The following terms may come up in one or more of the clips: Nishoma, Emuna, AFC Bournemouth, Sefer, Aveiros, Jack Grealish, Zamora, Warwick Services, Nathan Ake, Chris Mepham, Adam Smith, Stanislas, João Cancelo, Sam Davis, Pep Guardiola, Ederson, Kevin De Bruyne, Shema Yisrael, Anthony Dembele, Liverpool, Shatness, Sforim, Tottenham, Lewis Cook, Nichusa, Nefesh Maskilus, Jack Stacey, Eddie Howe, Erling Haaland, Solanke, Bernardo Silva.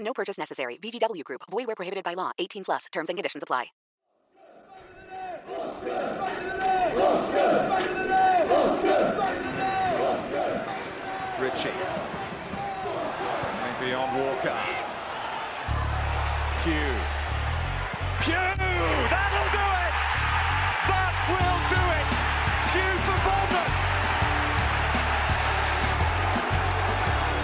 No purchase necessary. VGW Group. Void where prohibited by law. 18 plus. Terms and conditions apply. Richie. Maybe on Walker. Pugh. That'll do it! That will do it! Pugh for Bournemouth!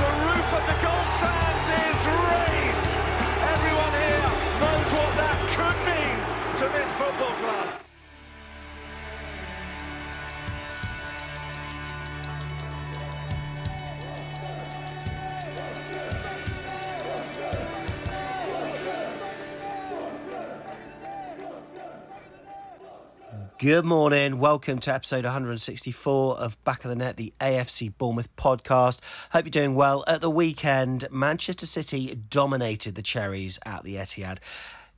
The roof of the Gold Sands is raised! Everyone here knows what that could mean to this football club. Good morning. Welcome to episode 164 of Back of the Net, the AFC Bournemouth podcast. Hope you're doing well. At the weekend, Manchester City dominated the Cherries at the Etihad.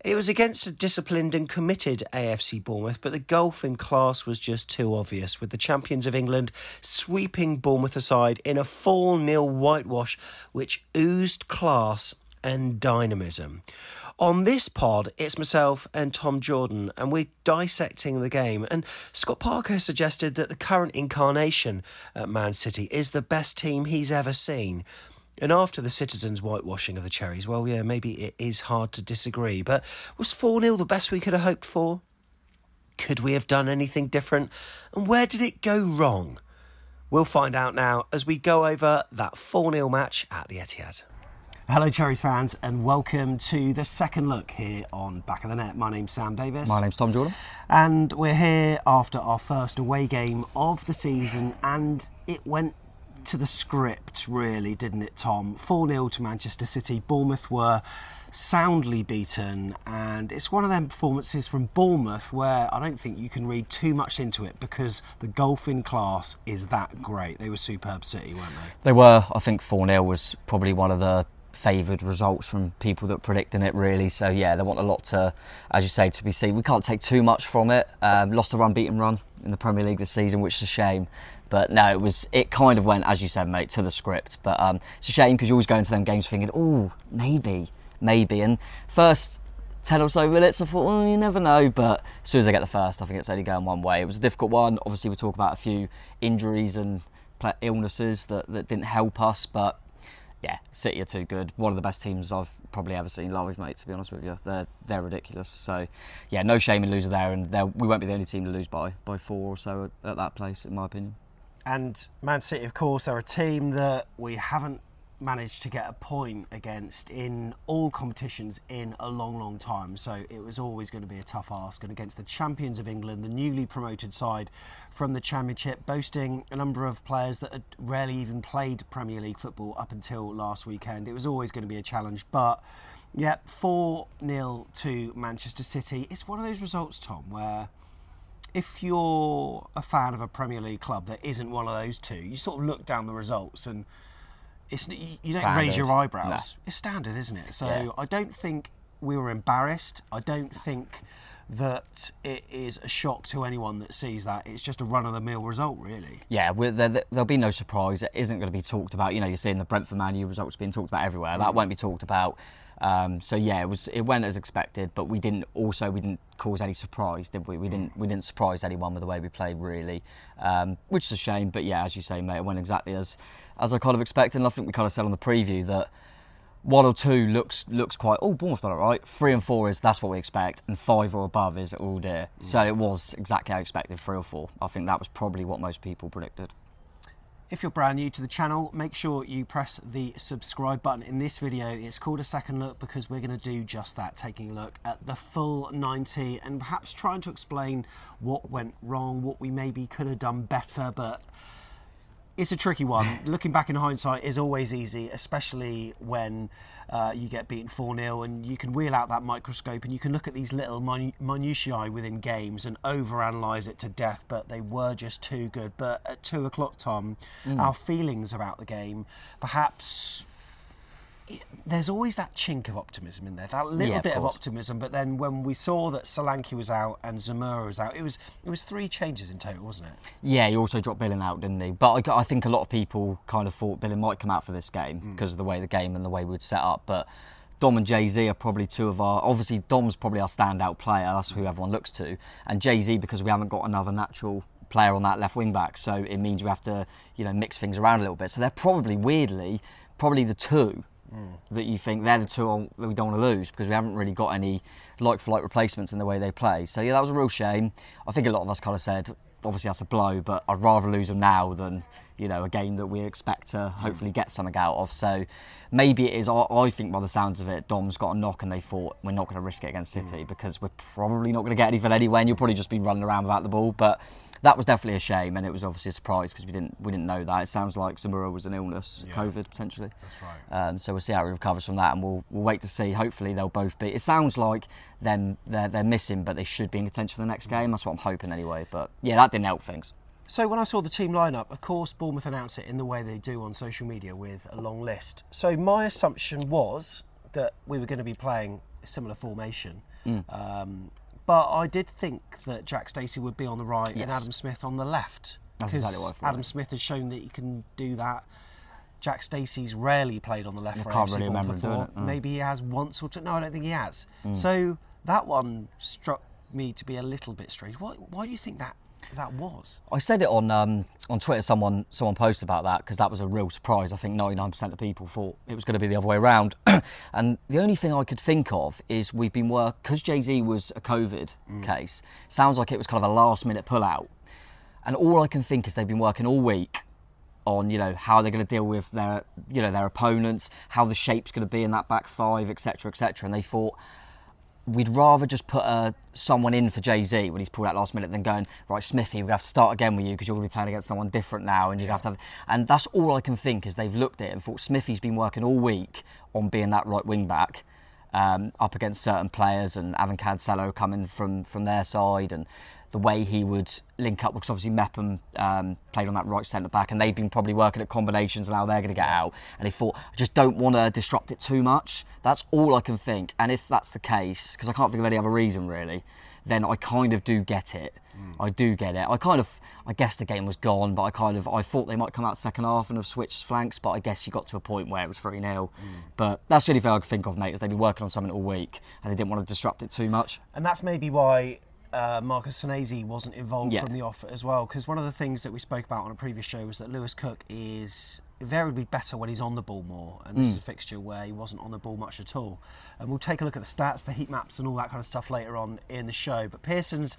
It was against a disciplined and committed AFC Bournemouth, but the gulf in class was just too obvious, with the champions of England sweeping Bournemouth aside in a 4-0 whitewash, which oozed class and dynamism. On this pod, it's myself and Tom Jordan, and we're dissecting the game. And Scott Parker suggested that the current incarnation at Man City is the best team he's ever seen. And after the Citizens' whitewashing of the Cherries, well, yeah, maybe it is hard to disagree. But was 4-0 the best we could have hoped for? Could we have done anything different? And where did it go wrong? We'll find out now as we go over that 4-0 match at the Etihad. Hello Cherries fans and welcome to the second look here on Back of the Net. My name's Sam Davis. My name's Tom Jordan. And we're here after our first away game of the season, and it went to the script really, didn't it, Tom? 4-0 to Manchester City. Bournemouth were soundly beaten, and it's one of them performances from Bournemouth where I don't think you can read too much into it because the gulf in class is that great. They were superb City, weren't they? They were. I think 4-0 was probably one of the favoured results from people that predicting it really, so yeah, they want a lot to, as you say, to be seen. We can't take too much from it. Lost a unbeaten run in the Premier League this season, which is a shame, but no, it kind of went, as you said mate, to the script, but it's a shame because you always go into them games thinking, oh, maybe, and first 10 or so minutes I thought, well, you never know, but as soon as they get the first, I think it's only going one way. It was a difficult one. Obviously we talk about a few injuries and illnesses that didn't help us, but yeah, City are too good. One of the best teams I've probably ever seen live, mate, to be honest with you. They're ridiculous. So, yeah, no shame in losing there. And we won't be the only team to lose by four or so at that place, in my opinion. And Man City, of course, are a team that we haven't managed to get a point against in all competitions in a long, long time. So it was always going to be a tough ask. And against the champions of England, the newly promoted side from the Championship, boasting a number of players that had rarely even played Premier League football up until last weekend, it was always going to be a challenge. But yeah, 4-0 to Manchester City. It's one of those results, Tom, where if you're a fan of a Premier League club that isn't one of those two, you sort of look down the results and it's you don't raise your eyebrows. No. It's standard, isn't it? So yeah. I don't think we were embarrassed. I don't think that it is a shock to anyone that sees that. It's just a run-of-the-mill result, really. Yeah, there'll be no surprise. It isn't going to be talked about. You know, you're seeing the Brentford Man U results being talked about everywhere. That won't be talked about. So yeah, it went as expected, but we didn't cause any surprise, did we? We didn't surprise anyone with the way we played, really, which is a shame. But yeah, as you say, mate, it went exactly as I kind of expected. And I think we kind of said on the preview that one or two looks quite. Oh, Bournemouth done it right. 3 and 4 is that's what we expect, and 5 or above is all dear. So it was exactly how I expected. 3 or 4. I think that was probably what most people predicted. If you're brand new to the channel, make sure you press the subscribe button in this video. It's called A Second Look because we're going to do just that, taking a look at the full 90 and perhaps trying to explain what went wrong, what we maybe could have done better, but it's a tricky one. Looking back in hindsight is always easy, especially when you get beaten 4-0 and you can wheel out that microscope and you can look at these little minutiae within games and overanalyse it to death, but they were just too good. But at 2 o'clock, Tom, our feelings about the game, perhaps... There's always that chink of optimism in there, that little bit of optimism. But then when we saw that Solanke was out and Zamora was out, it was 3 changes in total, wasn't it? Yeah, he also dropped Billing out, didn't he? But I think a lot of people kind of thought Billing might come out for this game because of the way the game and the way we'd set up. But Dom and Jay-Z are probably two of our... Obviously, Dom's probably our standout player. That's who everyone looks to. And Jay-Z, because we haven't got another natural player on that left wing-back. So it means we have to, you know, mix things around a little bit. So they're probably, weirdly, the two... that you think they're the two that we don't want to lose because we haven't really got any like-for-like replacements in the way they play. So yeah, that was a real shame. I think a lot of us kind of said, obviously that's a blow, but I'd rather lose them now than, you know, a game that we expect to hopefully get something out of. So maybe it is, I think by the sounds of it, Dom's got a knock and they thought we're not going to risk it against City because we're probably not going to get anything anyway and you'll probably just be running around without the ball. But that was definitely a shame, and it was obviously a surprise because we didn't know that. It sounds like Zamora was an illness, COVID potentially. That's right. So we'll see how he recovers from that, and we'll wait to see. Hopefully they'll both be. It sounds like they're missing, but they should be in contention for the next game. That's what I'm hoping anyway. But yeah, that didn't help things. So when I saw the team lineup, of course Bournemouth announced it in the way they do on social media with a long list. So my assumption was that we were going to be playing a similar formation. But I did think that Jack Stacey would be on the right and Adam Smith on the left. That's exactly what I thought. Adam Smith has shown that he can do that. Jack Stacey's rarely played on the left for AFC Bournemouth before. Maybe he has once or two. No, I don't think he has. So that one struck me to be a little bit strange. Why do you think that was? I said it on Twitter. Someone posted about that because that was a real surprise. I think 99% of people thought it was going to be the other way around. And the only thing I could think of is we've been working because Jay-Z was a COVID case. Sounds like it was kind of a last-minute pull-out. And all I can think is they've been working all week on, you know, how they're going to deal with their, you know, their opponents, how the shape's going to be in that back five, etc., etc. And they thought, we'd rather just put someone in for Jay-Z when he's pulled out last minute than going, right, Smithy, we're going to have to start again with you because you're going to be playing against someone different now and you're going to have to... And that's all I can think is they've looked at it and thought Smithy's been working all week on being that right wing-back up against certain players and Adam Cancelo coming from their side and the way he would link up because obviously Mepham played on that right centre-back and they've been probably working at combinations and how they're going to get out. And they thought, I just don't want to disrupt it too much. That's all I can think. And if that's the case, because I can't think of any other reason really, then I kind of do get it. I do get it. I guess the game was gone, but I thought they might come out second half and have switched flanks, but I guess you got to a point where it was 3-0. But that's the only thing I could think of, mate, is they've been working on something all week and they didn't want to disrupt it too much. And that's maybe why... Marcus Senesi wasn't involved from the off as well, because one of the things that we spoke about on a previous show was that Lewis Cook is invariably better when he's on the ball more, and this is a fixture where he wasn't on the ball much at all. And we'll take a look at the stats, the heat maps and all that kind of stuff later on in the show. But Pearson's,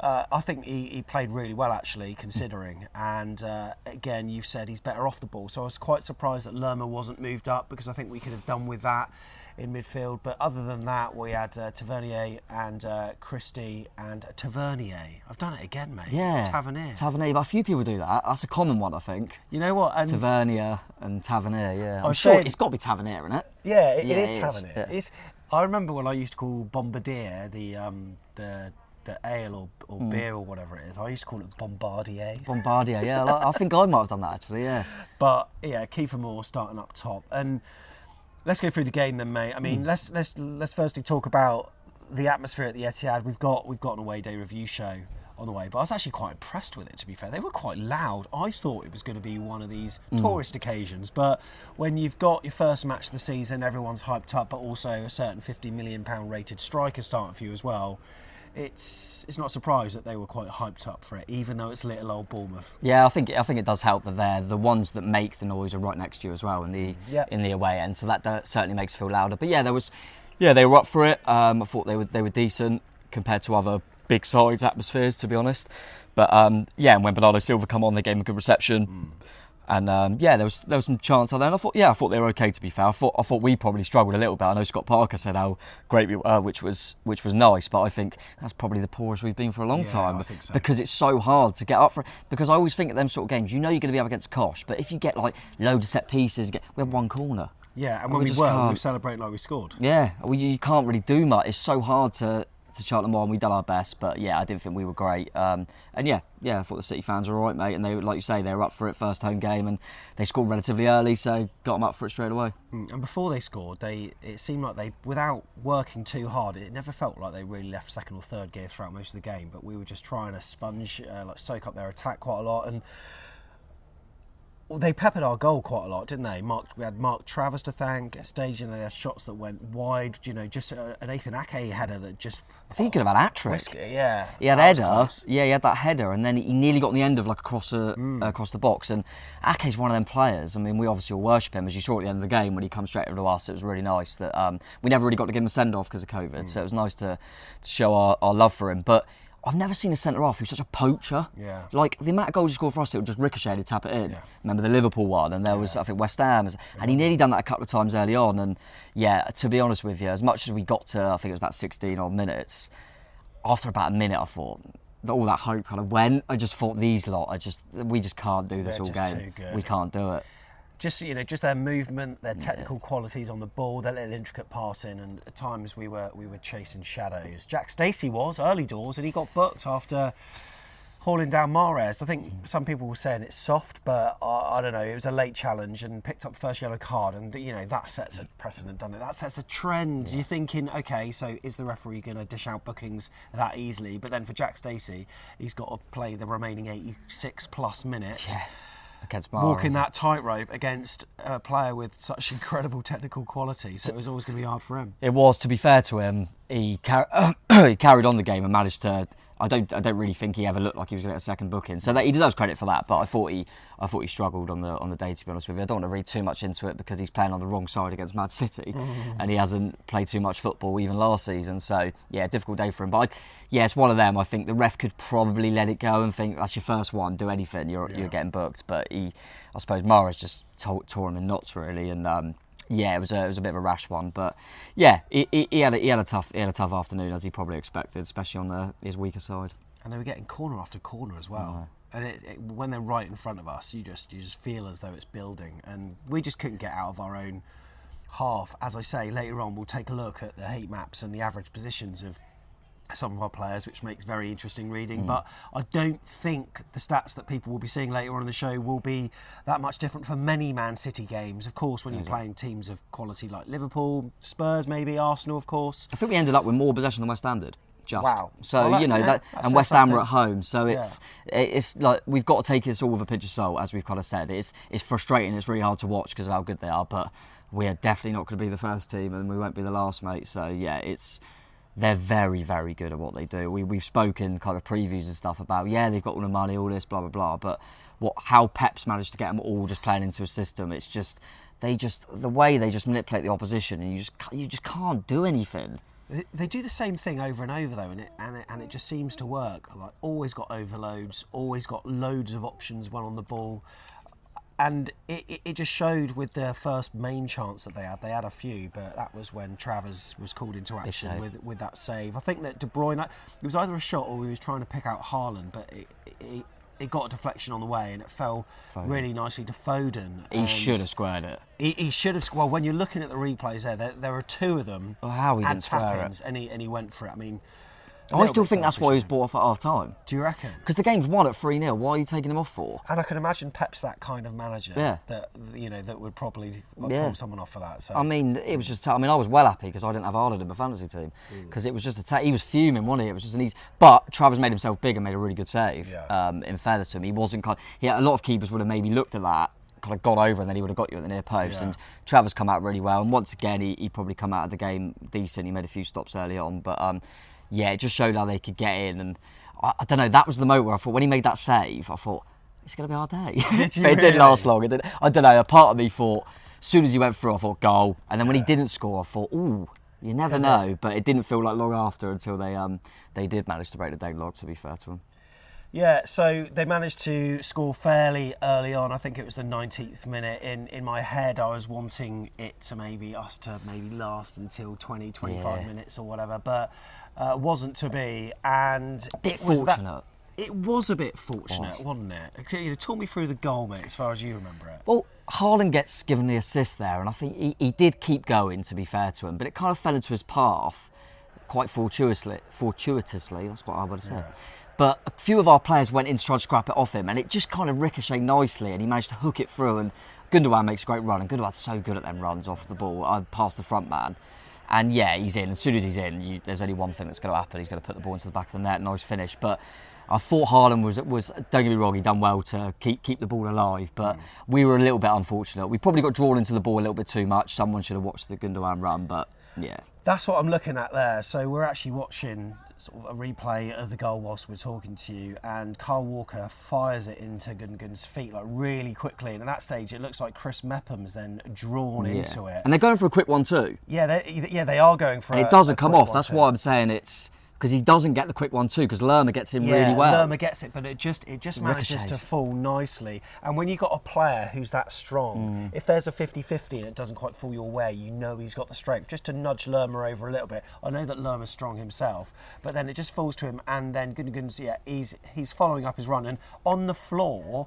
I think he played really well actually, considering. And again, you've said he's better off the ball, so I was quite surprised that Lerma wasn't moved up because I think we could have done with that in midfield. But other than that, we had Tavernier and Christie and Tavernier. I've done it again, mate. Yeah. Tavernier, but a few people do that. That's a common one, I think. You know what? And Tavernier and Tavernier, yeah. I'm sure it's got to be Tavernier, isn't it? Yeah, it is Tavernier. Yeah. I remember when I used to call Bombardier the the ale or beer or whatever it is. I used to call it Bombardier. Bombardier, yeah. I think I might have done that, actually, yeah. But, yeah, Kiefer Moore starting up top. And let's go through the game then, mate. I mean, let's firstly talk about the atmosphere at the Etihad. We've got an away day review show on the way, but I was actually quite impressed with it, to be fair. They were quite loud. I thought it was going to be one of these tourist occasions, but when you've got your first match of the season, everyone's hyped up, but also a certain £50 million rated striker starting for you as well, it's not a surprise that they were quite hyped up for it, even though it's little old Bournemouth. Yeah, I think it does help that they're the ones that make the noise are right next to you as well in the away end, so that certainly makes it feel louder. But they were up for it. I thought they were decent compared to other big sides atmospheres, to be honest. But and when Bernardo Silva come on, they gave him a good reception. And there was some chance out there. And I thought they were okay, to be fair. I thought we probably struggled a little bit. I know Scott Parker said how great we were, which was nice. But I think that's probably the poorest we've been for a long time. I think so. Because it's so hard to get up for it. Because I always think at them sort of games, you know, you're going to be up against Kosh, but if you get like loads of set pieces, we had one corner. Yeah, and when we were, we were celebrating like we scored. Yeah, you can't really do much. It's so hard to chart them on. We done our best, but I didn't think we were great. I thought the City fans were all right, mate, and they, like you say, they were up for it, first home game, and they scored relatively early, so got them up for it straight away. And before they scored, it seemed like they, without working too hard, it never felt like they really left second or third gear throughout most of the game, but we were just trying to soak up their attack quite a lot, and they peppered our goal quite a lot, didn't they? We had Mark Travers to thank at stage, and they had shots that went wide. You know, just a Nathan Ake header that just... I think he could have had a hat-trick. Yeah. He had header. Close. Yeah, he had that header, and then he nearly got on the end of like across the box. And Ake's one of them players. I mean, we obviously all worship him, as you saw at the end of the game when he comes straight over to us. It was really nice that we never really got to give him a send-off because of COVID, so it was nice to show our love for him. But I've never seen a centre-half who's such a poacher. Yeah. Like, the amount of goals he scored for us, it would just ricochet and he'd tap it in. Yeah. Remember the Liverpool one, and there was, I think, West Ham. And he nearly done that a couple of times early on. And, to be honest with you, as much as we got to, I think it was about 16-odd minutes, after about a minute, I thought, all that hope kind of went. I just thought, these lot, we just can't do this all game. We can't do it. Just their movement, their technical qualities on the ball, their little intricate passing, and at times we were chasing shadows. Jack Stacey was early doors, and he got booked after hauling down Mahrez. I think some people were saying it's soft, but I don't know. It was a late challenge and picked up the first yellow card, and that sets a precedent, doesn't it? That sets a trend. Yeah. You're thinking, okay, so is the referee going to dish out bookings that easily? But then for Jack Stacey, he's got to play the remaining 86 plus minutes. Yeah. Walking that tightrope against a player with such incredible technical quality, so it was always going to be hard for him. It was, to be fair to him, he carried on the game and managed to. I don't really think he ever looked like he was going to get a second booking, so he deserves credit for that. But I thought he struggled on the day, to be honest with you. I don't want to read too much into it because he's playing on the wrong side against Man City, and he hasn't played too much football even last season. So difficult day for him. But it's one of them. I think the ref could probably let it go and think that's your first one. Do anything, you're getting booked. But I suppose Mara's just tore him in knots really, and. It was a bit of a rash one, but he had a tough afternoon, as he probably expected, especially on his weaker side. And they were getting corner after corner as well. Oh. And when they're right in front of us, you just feel as though it's building, and we just couldn't get out of our own half. As I say, later on we'll take a look at the heat maps and the average positions of some of our players, which makes very interesting reading, but I don't think the stats that people will be seeing later on in the show will be that much different for many Man City games. Of course, when you're playing teams of quality like Liverpool, Spurs maybe, Arsenal, of course. I think we ended up with more possession than West Ham did. Just. Wow. So, that and West Ham were at home. So it's like we've got to take this all with a pinch of salt, as we've kind of said. It's frustrating. It's really hard to watch because of how good they are, but we are definitely not going to be the first team and we won't be the last, mate. So, they're very, very good at what they do. We've spoken kind of previews and stuff about, they've got all the money, all this, blah, blah, blah. But how Pep's managed to get them all just playing into a system, it's just, the way they just manipulate the opposition, and you just can't do anything. They do the same thing over and over, though, and it just seems to work. Like, always got overloads, always got loads of options when on the ball. And it just showed with their first main chance that they had. They had a few, but that was when Travers was called into action with that save. I think that De Bruyne, it was either a shot or he was trying to pick out Haaland, but it got a deflection on the way and it fell really nicely to Foden. He should have squared it. He should have squared. Well, when you're looking at the replays there are two of them. Oh, how he didn't square it. And he went for it. I mean, I still think that's why he was brought off at half-time. Do you reckon? Because the game's won at 3-0. Why are you taking him off for? And I can imagine Pep's that kind of manager. Yeah. That, you know, that would probably pull someone off for that. So. I mean, it was just... I mean, I was well happy because I didn't have Haaland in my fantasy team. Because it was just a... he was fuming, wasn't he? It was just an easy... But Travers made himself big and made a really good save. Yeah. In fairness to him. He wasn't... a lot of keepers would have maybe looked at that, kind of got over, and then he would have got you at the near post. Yeah. And Travers come out really well. And once again, he probably come out of the game decent. He made a few stops early on. But... yeah, it just showed how they could get in, and I don't know. That was the moment where I thought, when he made that save, I thought it's going to be our day. Did but it didn't last long. I don't know. A part of me thought, as soon as he went through, I thought goal, and then when he didn't score, I thought, ooh, you never know. But it didn't feel like long after until they did manage to break the deadlock. To be fair to them. Yeah, so they managed to score fairly early on. I think it was the 19th minute. In my head, I was wanting it to maybe last until 20, 25 minutes or whatever, but wasn't to be. And it was a bit fortunate, wasn't it? You talk me through the goal, mate, as far as you remember it. Well, Haaland gets given the assist there, and I think he did keep going, to be fair to him, but it kind of fell into his path quite fortuitously, that's what I would say. Yeah. But a few of our players went in to try and scrap it off him, and it just kind of ricocheted nicely, and he managed to hook it through, and Gündoğan makes a great run, and Gündoğan's so good at them runs off the ball, past the front man. And yeah, he's in. As soon as he's in, there's only one thing that's going to happen. He's going to put the ball into the back of the net. Nice finish. But I thought Haaland was, don't get me wrong, he done well to keep the ball alive, but we were a little bit unfortunate. We probably got drawn into the ball a little bit too much. Someone should have watched the Gündoğan run, but yeah. That's what I'm looking at there. So we're actually watching sort of a replay of the goal whilst we're talking to you, and Kyle Walker fires it into Gundogan's feet like really quickly, and at that stage it looks like Chris Mepham's then drawn into it. And they're going for a quick one too. They are going for it. And it doesn't come off. That's why I'm saying it's because he doesn't get the quick one too, because Lerma gets him really well. Yeah, Lerma gets it, but it just manages to fall nicely. And when you've got a player who's that strong, if there's a 50-50 and it doesn't quite fall your way, you know he's got the strength just to nudge Lerma over a little bit. I know that Lerma's strong himself, but then it just falls to him, and then Gündoğan's, he's following up his run, and on the floor,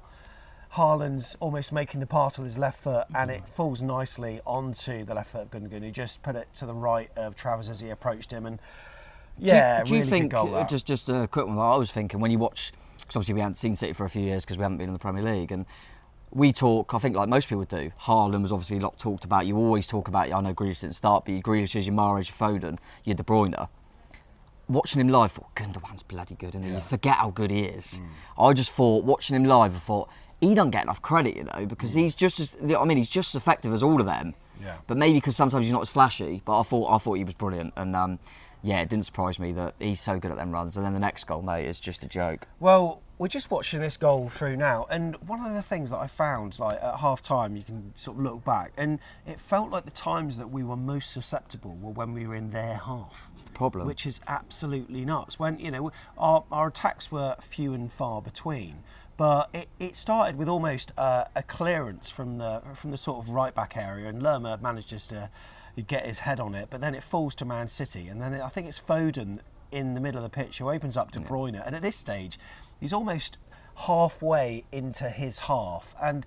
Haaland's almost making the pass with his left foot, and it falls nicely onto the left foot of Gündoğan, who just put it to the right of Travers as he approached him, and do you think, just a quick one, I was thinking when you watch, because obviously we hadn't seen City for a few years because we haven't been in the Premier League, and we talk, I think like most people do, Haaland was obviously not talked about, you always talk about, I know Grealish didn't start, but your Grealish is your Mahrez, your Foden, your De Bruyne. Watching him live, I thought, Gundogan's bloody good, isn't he? You forget how good he is. I just thought, watching him live, I thought, he doesn't get enough credit, because he's just as, he's just as effective as all of them, but maybe because sometimes he's not as flashy, but I thought he was brilliant, and it didn't surprise me that he's so good at them runs. And then the next goal, mate, is just a joke. Well, we're just watching this goal through now, and one of the things that I found, like at half-time, you can sort of look back, and it felt like the times that we were most susceptible were when we were in their half. That's the problem. Which is absolutely nuts. When, our attacks were few and far between, but it started with almost a clearance from the sort of right-back area, and Lerma managed just to... you get his head on it, but then it falls to Man City, and then I think it's Foden in the middle of the pitch who opens up De Bruyne, and at this stage, he's almost halfway into his half, and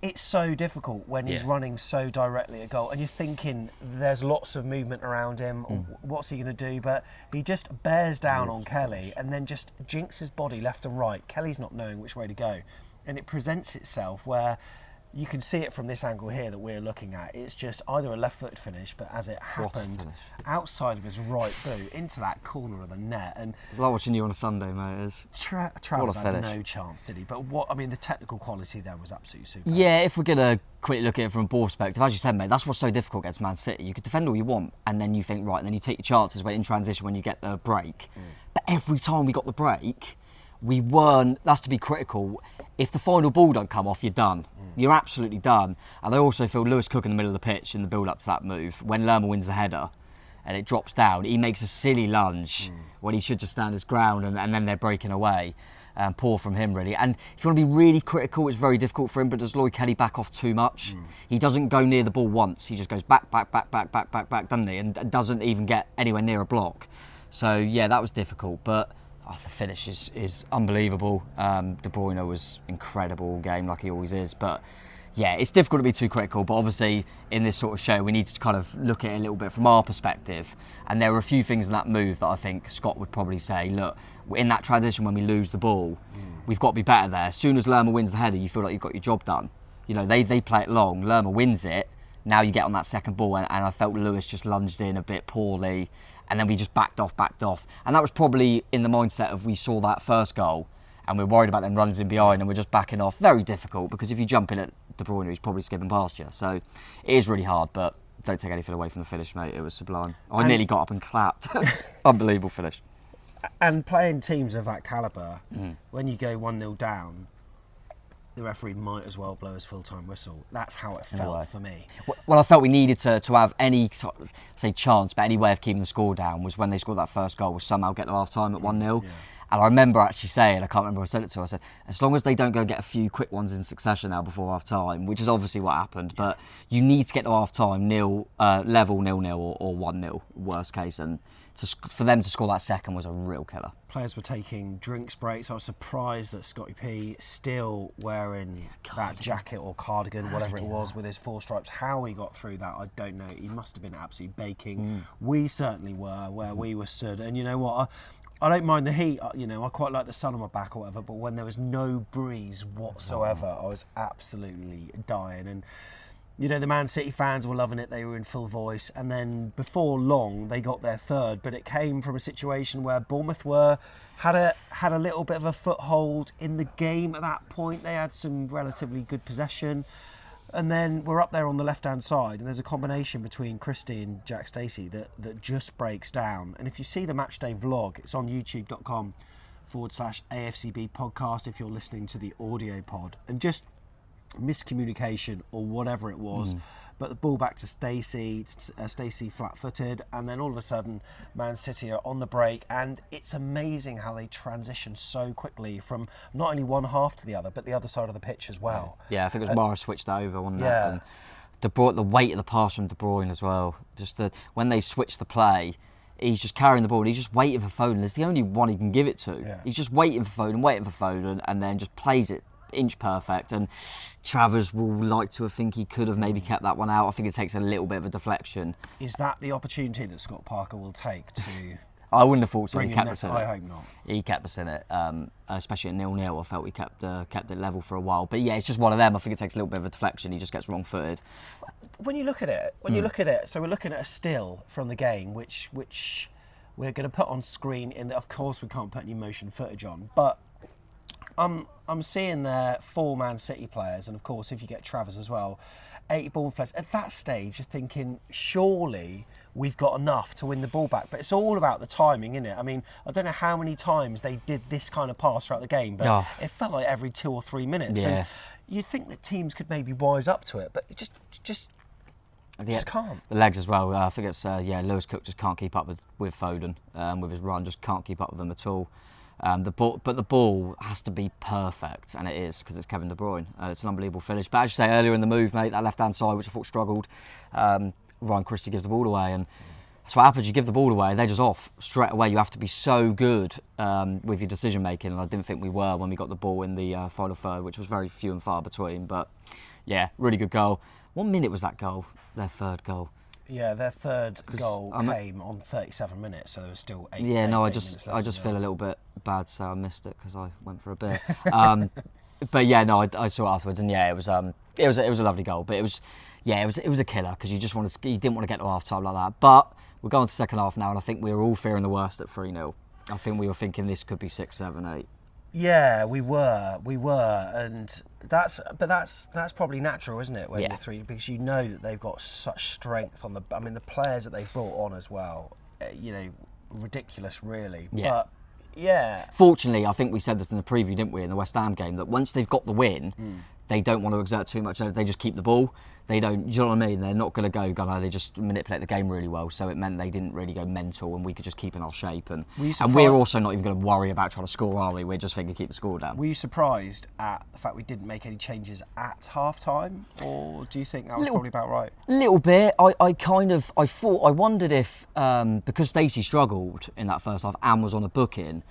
it's so difficult when he's running so directly at goal, and you're thinking there's lots of movement around him, what's he going to do, but he just bears down on Kelly, and then just jinks his body left and right. Kelly's not knowing which way to go, and it presents itself where... you can see it from this angle here that we're looking at. It's just either a left-footed finish, but as it happened, outside of his right boot, into that corner of the net. And like watching you on a Sunday, mate. Travers had no chance, did he? But the technical quality there was absolutely super. Yeah, if we're going to quickly look at it from a ball perspective, as you said, mate, that's what's so difficult against Man City. You could defend all you want, and then you think, right, and then you take your chances when in transition when you get the break. But every time we got the break... we weren't, that's to be critical, if the final ball don't come off, you're done. You're absolutely done. And I also feel Lewis Cook in the middle of the pitch in the build-up to that move, when Lerma wins the header and it drops down, he makes a silly lunge when he should just stand his ground, and then they're breaking away. Poor from him, really. And if you want to be really critical, it's very difficult for him, but does Lloyd Kelly back off too much? He doesn't go near the ball once. He just goes back, doesn't he? And doesn't even get anywhere near a block. So, yeah, that was difficult, but... the finish is unbelievable. De Bruyne was incredible all game, like he always is. But yeah, it's difficult to be too critical, but obviously in this sort of show we need to kind of look at it a little bit from our perspective. And there were a few things in that move that I think Scott would probably say, look, in that transition when we lose the ball, we've got to be better there. As soon as Lerma wins the header, you feel like you've got your job done. You know, they play it long, Lerma wins it, now you get on that second ball, and I felt Lewis just lunged in a bit poorly, and then we just backed off. And that was probably in the mindset of we saw that first goal, and we're worried about them runs in behind, and we're just backing off. Very difficult, because if you jump in at De Bruyne, he's probably skipping past you. So it is really hard, but don't take anything away from the finish, mate. It was sublime. I nearly got up and clapped. Unbelievable finish. And playing teams of that calibre, when you go 1-0 down, the referee might as well blow his full-time whistle. That's how it felt for me. Well, I felt we needed to have any sort of, say, chance, but any way of keeping the score down was when they scored that first goal, was somehow get to half-time at 1-0. Yeah. And I remember actually saying, I can't remember who I said it to, I said, as long as they don't go and get a few quick ones in succession now before half-time, which is obviously what happened, but you need to get to half-time level 0-0 or 1-0, worst case, and for them to score that second was a real killer. Players were taking drinks breaks. I was surprised that Scotty P still wearing that jacket or cardigan, whatever it was, with his four stripes. How he got through that, I don't know. He must have been absolutely baking. We certainly were, where we were stood. And you know what? I don't mind the heat, you know, I quite like the sun on my back or whatever, but when there was no breeze whatsoever, I was absolutely dying. And, you know, the Man City fans were loving it, they were in full voice, and then before long, they got their third, but it came from a situation where Bournemouth had a little bit of a foothold in the game at that point. They had some relatively good possession. And then we're up there on the left-hand side, and there's a combination between Christie and Jack Stacey that just breaks down. And if you see the Matchday vlog, it's on youtube.com/AFCB podcast if you're listening to the audio pod. And just miscommunication or whatever it was, but the ball back to Stacey flat-footed, and then all of a sudden Man City are on the break, and it's amazing how they transition so quickly from not only one half to the other but the other side of the pitch as well. Yeah, I think it was Morris switched that over, wasn't it? And the weight of the pass from De Bruyne as well, just when they switch the play, he's just carrying the ball and he's just waiting for Foden. It's the only one he can give it to. He's just waiting for Foden and then just plays it inch perfect, and Travers will like to think he could have maybe kept that one out. I think it takes a little bit of a deflection. Is that the opportunity that Scott Parker will take to? I wouldn't have thought so. He kept us in it. I hope not. He kept us in it, especially at 0-0. I felt we kept it level for a while. But yeah, it's just one of them. I think it takes a little bit of a deflection. He just gets wrong-footed. When you look at it, so we're looking at a still from the game, which we're going to put on screen. Of course, we can't put any motion footage on, but. I'm seeing there four Man City players, and of course, if you get Travers as well, 8 Bournemouth players. At that stage, you're thinking, surely we've got enough to win the ball back. But it's all about the timing, isn't it? I mean, I don't know how many times they did this kind of pass throughout the game, but it felt like every 2 or 3 minutes. Yeah. And you'd think that teams could maybe wise up to it, but it just can't. The legs as well. I think it's, Lewis Cook just can't keep up with Foden, with his run, just can't keep up with him at all. The ball has to be perfect, and it is, because it's Kevin De Bruyne. It's an unbelievable finish. But as you say, earlier in the move, mate, that left-hand side, which I thought struggled, Ryan Christie gives the ball away, and that's what happens. You give the ball away, they're just off straight away. You have to be so good with your decision-making, and I didn't think we were when we got the ball in the final third, which was very few and far between. But, yeah, really good goal. What minute was that goal, their third goal? Yeah, their third goal came on 37 minutes, so there was still 8 minutes left. Yeah, no, I just feel a little bit bad, so I missed it because I went for a beer. But yeah, no, I saw it afterwards, and yeah, it was a lovely goal, but it was a killer, because you didn't want to get to half time like that. But we're going to second half now, and I think we were all fearing the worst at 3-0. I think we were thinking this could be 6, 7, 8. Yeah, we were, and that's probably natural, isn't it? When you're 3, because you know that they've got such strength on the players that they brought on as well. You know, ridiculous, really. Yeah. But fortunately, I think we said this in the preview, didn't we, in the West Ham game, that once they've got the win, they don't want to exert too much. They just keep the ball. They don't. Do you know what I mean? They're not going to go gunner. They just manipulate the game really well. So it meant they didn't really go mental, and we could just keep in our shape. And we're also not even going to worry about trying to score, are we? We're just thinking keep the score down. Were you surprised at the fact we didn't make any changes at half time, or do you think that was probably about right? A little bit. I wondered if because Stacey struggled in that first half and was on a booking.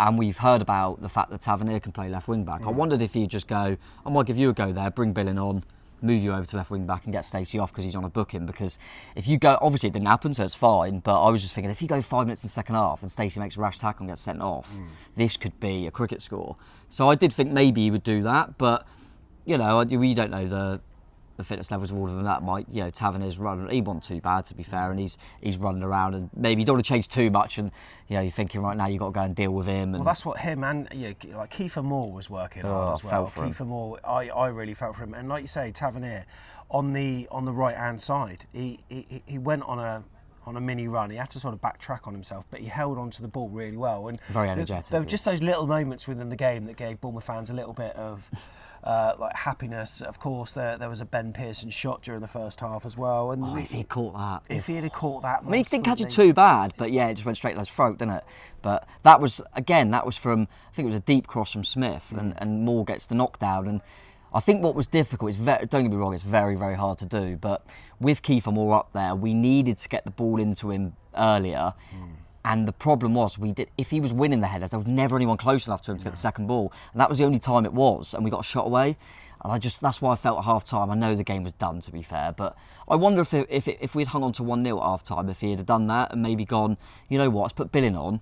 And we've heard about the fact that Tavernier can play left wing back. I wondered if he'd just go, I might give you a go there, bring Billing on, move you over to left wing back and get Stacey off because he's on a booking. Because if you go, obviously it didn't happen, so it's fine. But I was just thinking, if you go 5 minutes in the second half and Stacey makes a rash tackle and gets sent off, this could be a cricket score. So I did think maybe he would do that, but you know, we don't know the fitness levels of all of them. That might, you know, Tavernier's run. He wasn't too bad, to be fair, and he's running around, and maybe you don't want to chase too much. And you know, you're thinking right now you've got to go and deal with him. And well, that's what him and like Kiefer Moore was working hard as well. Kiefer Moore, I really felt for him, and like you say, Tavernier on the right hand side, he went on a mini run. He had to sort of backtrack on himself, but he held on to the ball really well. And very energetic. There were just those little moments within the game that gave Bournemouth fans a little bit of like happiness. Of course, there was a Ben Pearson shot during the first half as well. And if he'd caught that. If he'd have caught that. I mean, he didn't catch it too bad, but yeah, it just went straight to his throat, didn't it? But that was from, I think it was a deep cross from Smith, and Moore gets the knockdown. And I think what was difficult, don't get me wrong, it's very, very hard to do, but with Kiefer Moore up there, we needed to get the ball into him earlier. And the problem was, if he was winning the headers, there was never anyone close enough to him to get the second ball. And that was the only time it was, and we got a shot away. And that's why I felt at half-time, I know the game was done, to be fair, but I wonder if we'd hung on to 1-0 at half-time, if he had done that and maybe gone, you know what, let's put Billing on,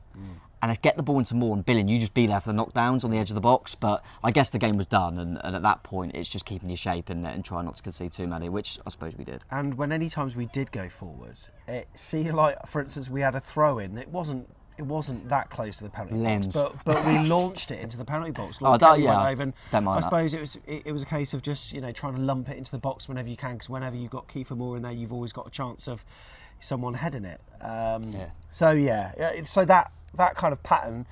and let's get the ball into Moore, and Billing, you just be there for the knockdowns on the edge of the box. But I guess the game was done, and at that point, it's just keeping your shape and trying not to concede too many, which I suppose we did. And when any times we did go forwards, it seemed like, for instance, we had a throw-in that wasn't that close to the penalty box, but we launched it into the penalty box. Lloyd Kelly went over, and I suppose it was a case of just, you know, trying to lump it into the box whenever you can, because whenever you've got Kiefer Moore in there, you've always got a chance of someone heading it. So that kind of pattern,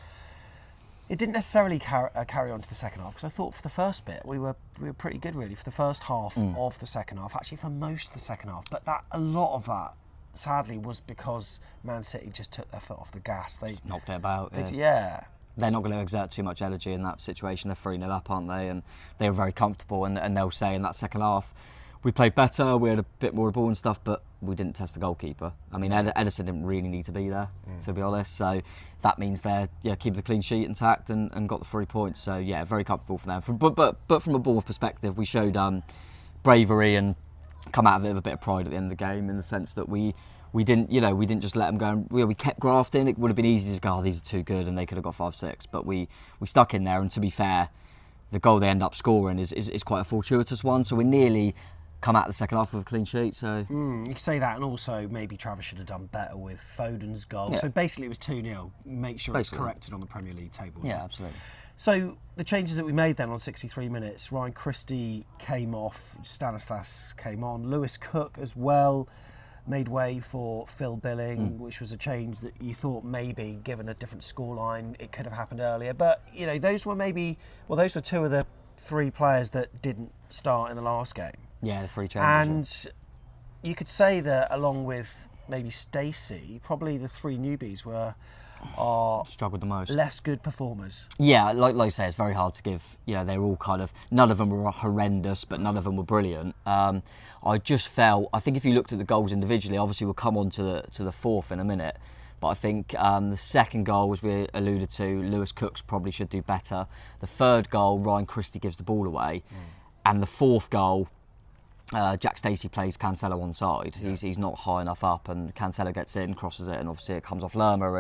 it didn't necessarily carry on to the second half, because I thought for the first bit we were pretty good really for the first half of the second half, actually for most of the second half. But a lot of that sadly was because Man City just took their foot off the gas. They just knocked it about. They're not going to exert too much energy in that situation. They're 3-0 up, aren't they? And they were very comfortable, and they'll say in that second half, we played better, we had a bit more of the ball and stuff, but we didn't test the goalkeeper. I mean, Ederson didn't really need to be there, to be honest. So that means they're keeping the clean sheet intact and got the 3 points. So yeah, very comfortable for them. But from a Bournemouth perspective, we showed bravery and come out of it with a bit of pride at the end of the game, in the sense that we didn't just let them go. And we kept grafting. It would have been easy to go, these are too good, and they could have got 5-6. But we stuck in there, and to be fair, the goal they end up scoring is quite a fortuitous one. So we're nearly come out of the second half with a clean sheet, so... you can say that, and also maybe Travers should have done better with Foden's goal. Yeah. So basically it was 2-0. Make sure it's corrected on the Premier League table. Yeah, absolutely. So the changes that we made then on 63 minutes, Ryan Christie came off, Stanislas came on, Lewis Cook as well made way for Phil Billing, which was a change that you thought maybe, given a different scoreline, it could have happened earlier. But, you know, those were two of the three players that didn't start in the last game. Yeah, the free change. And you could say that, along with maybe Stacey, probably the three newbies are struggled the most, less good performers. Yeah, like I say, it's very hard to give. You know, they're all kind of, none of them were horrendous, but none of them were brilliant. I think if you looked at the goals individually, obviously we'll come on to the fourth in a minute. But I think the second goal, as we alluded to, Lewis Cook's probably should do better. The third goal, Ryan Christie gives the ball away, and the fourth goal, Jack Stacey plays Cancelo onside. Yeah. He's not high enough up, and Cancelo gets in, crosses it, and obviously it comes off Lerma.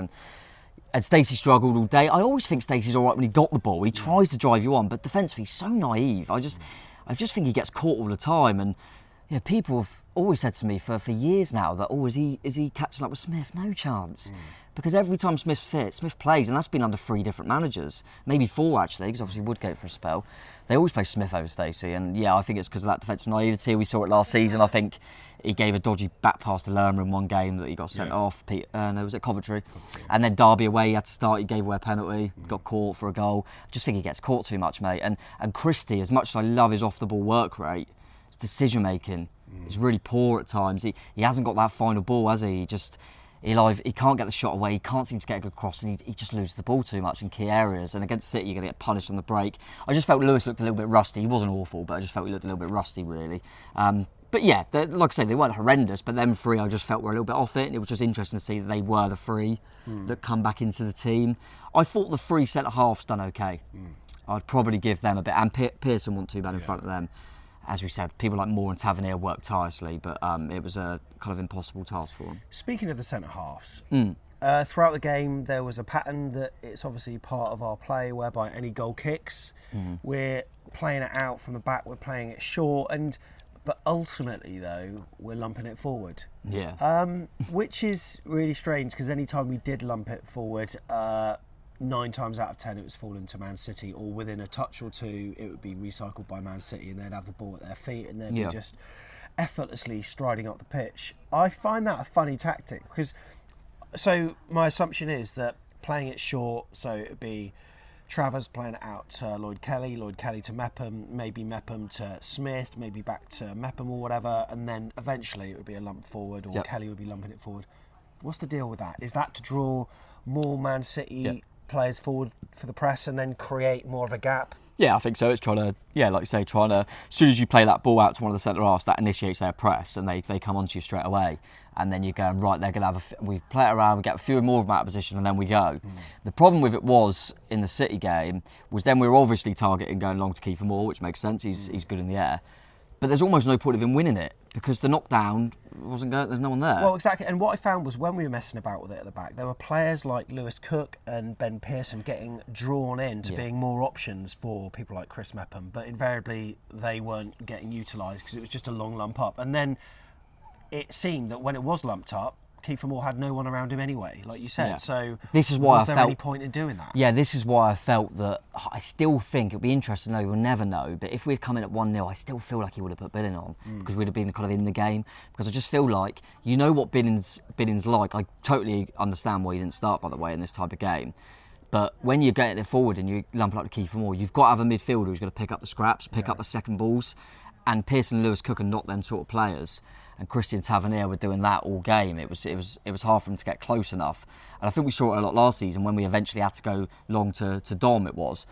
And Stacey struggled all day. I always think Stacey's all right when he got the ball. He tries to drive you on, but defensively he's so naive. I just think he gets caught all the time. And yeah, people have always said to me for years now that, is he catching up with Smith? No chance. Because every time Smith plays, and that's been under three different managers, maybe four actually, because obviously Woodgate for a spell. They always play Smith over Stacey, and yeah, I think it's because of that defensive naivety. We saw it last season. I think he gave a dodgy back pass to Lerma in one game that he got sent off. Was it Coventry? And then Derby away, he had to start. He gave away a penalty, got caught for a goal. I just think he gets caught too much, mate. And Christie, as much as I love his off the ball work rate, his decision making is really poor at times. He hasn't got that final ball, has he? He can't get the shot away, he can't seem to get a good cross, and he just loses the ball too much in key areas. And against City, you're going to get punished on the break. I just felt Lewis looked a little bit rusty. He wasn't awful, but I just felt he looked a little bit rusty, really. But yeah, like I say, they weren't horrendous, but them three I just felt were a little bit off it, and it was just interesting to see that they were the three that come back into the team. I thought the three centre-halves done OK. I'd probably give them a bit, and Pearson wasn't too bad in front of them. as we said, people like Moore and Tavernier worked tirelessly, but it was a kind of impossible task for them. Speaking of the centre-halves, throughout the game there was a pattern that it's obviously part of our play whereby any goal kicks, we're playing it out from the back, we're playing it short, but ultimately though, we're lumping it forward. Yeah. Which is really strange, because any time we did lump it forward, 9 times out of 10 it was falling to Man City, or within a touch or two it would be recycled by Man City and they'd have the ball at their feet and they'd be just effortlessly striding up the pitch. I find that a funny tactic, because so my assumption is that playing it short, so it'd be Travers playing it out to Lloyd Kelly to Mepham, maybe Mepham to Smith, maybe back to Mepham or whatever, and then eventually it would be a lump forward, or Kelly would be lumping it forward. What's the deal with that? Is that to draw more Man City players forward for the press and then create more of a gap? Yeah, I think so. It's trying to, like you say, as soon as you play that ball out to one of the centre-halves, that initiates their press and they come onto you straight away. And then you're going, right, they're going to have we play it around, we get a few more of them out of position, and then we go. The problem with it was, in the City game, was then we were obviously targeting going long to Kiefer Moore, which makes sense, he's good in the air. But there's almost no point of him winning it, because the knockdown wasn't going, there's no one there. Well, exactly. And what I found was when we were messing about with it at the back, there were players like Lewis Cook and Ben Pearson getting drawn into being more options for people like Chris Mepham, but invariably they weren't getting utilised because it was just a long lump up. And then it seemed that when it was lumped up, Kiefer Moore had no one around him anyway, like you said. Yeah. So this is why was there any point in doing that? Yeah, this is why I felt that I still think it'd be interesting to know, we'll never know, but if we'd come in at 1-0, I still feel like he would have put Billing on because we'd have been kind of in the game. Because I just feel like, you know what Billing's like. I totally understand why he didn't start, by the way, in this type of game. But when you're getting it forward and you lump it up to Kiefer Moore, you've got to have a midfielder who's going to pick up the scraps, pick up the second balls, and Pearson and Lewis Cook are not them sort of players. And Christian Tavernier were doing that all game. It was hard for him to get close enough. And I think we saw it a lot last season when we eventually had to go long to Dom. It was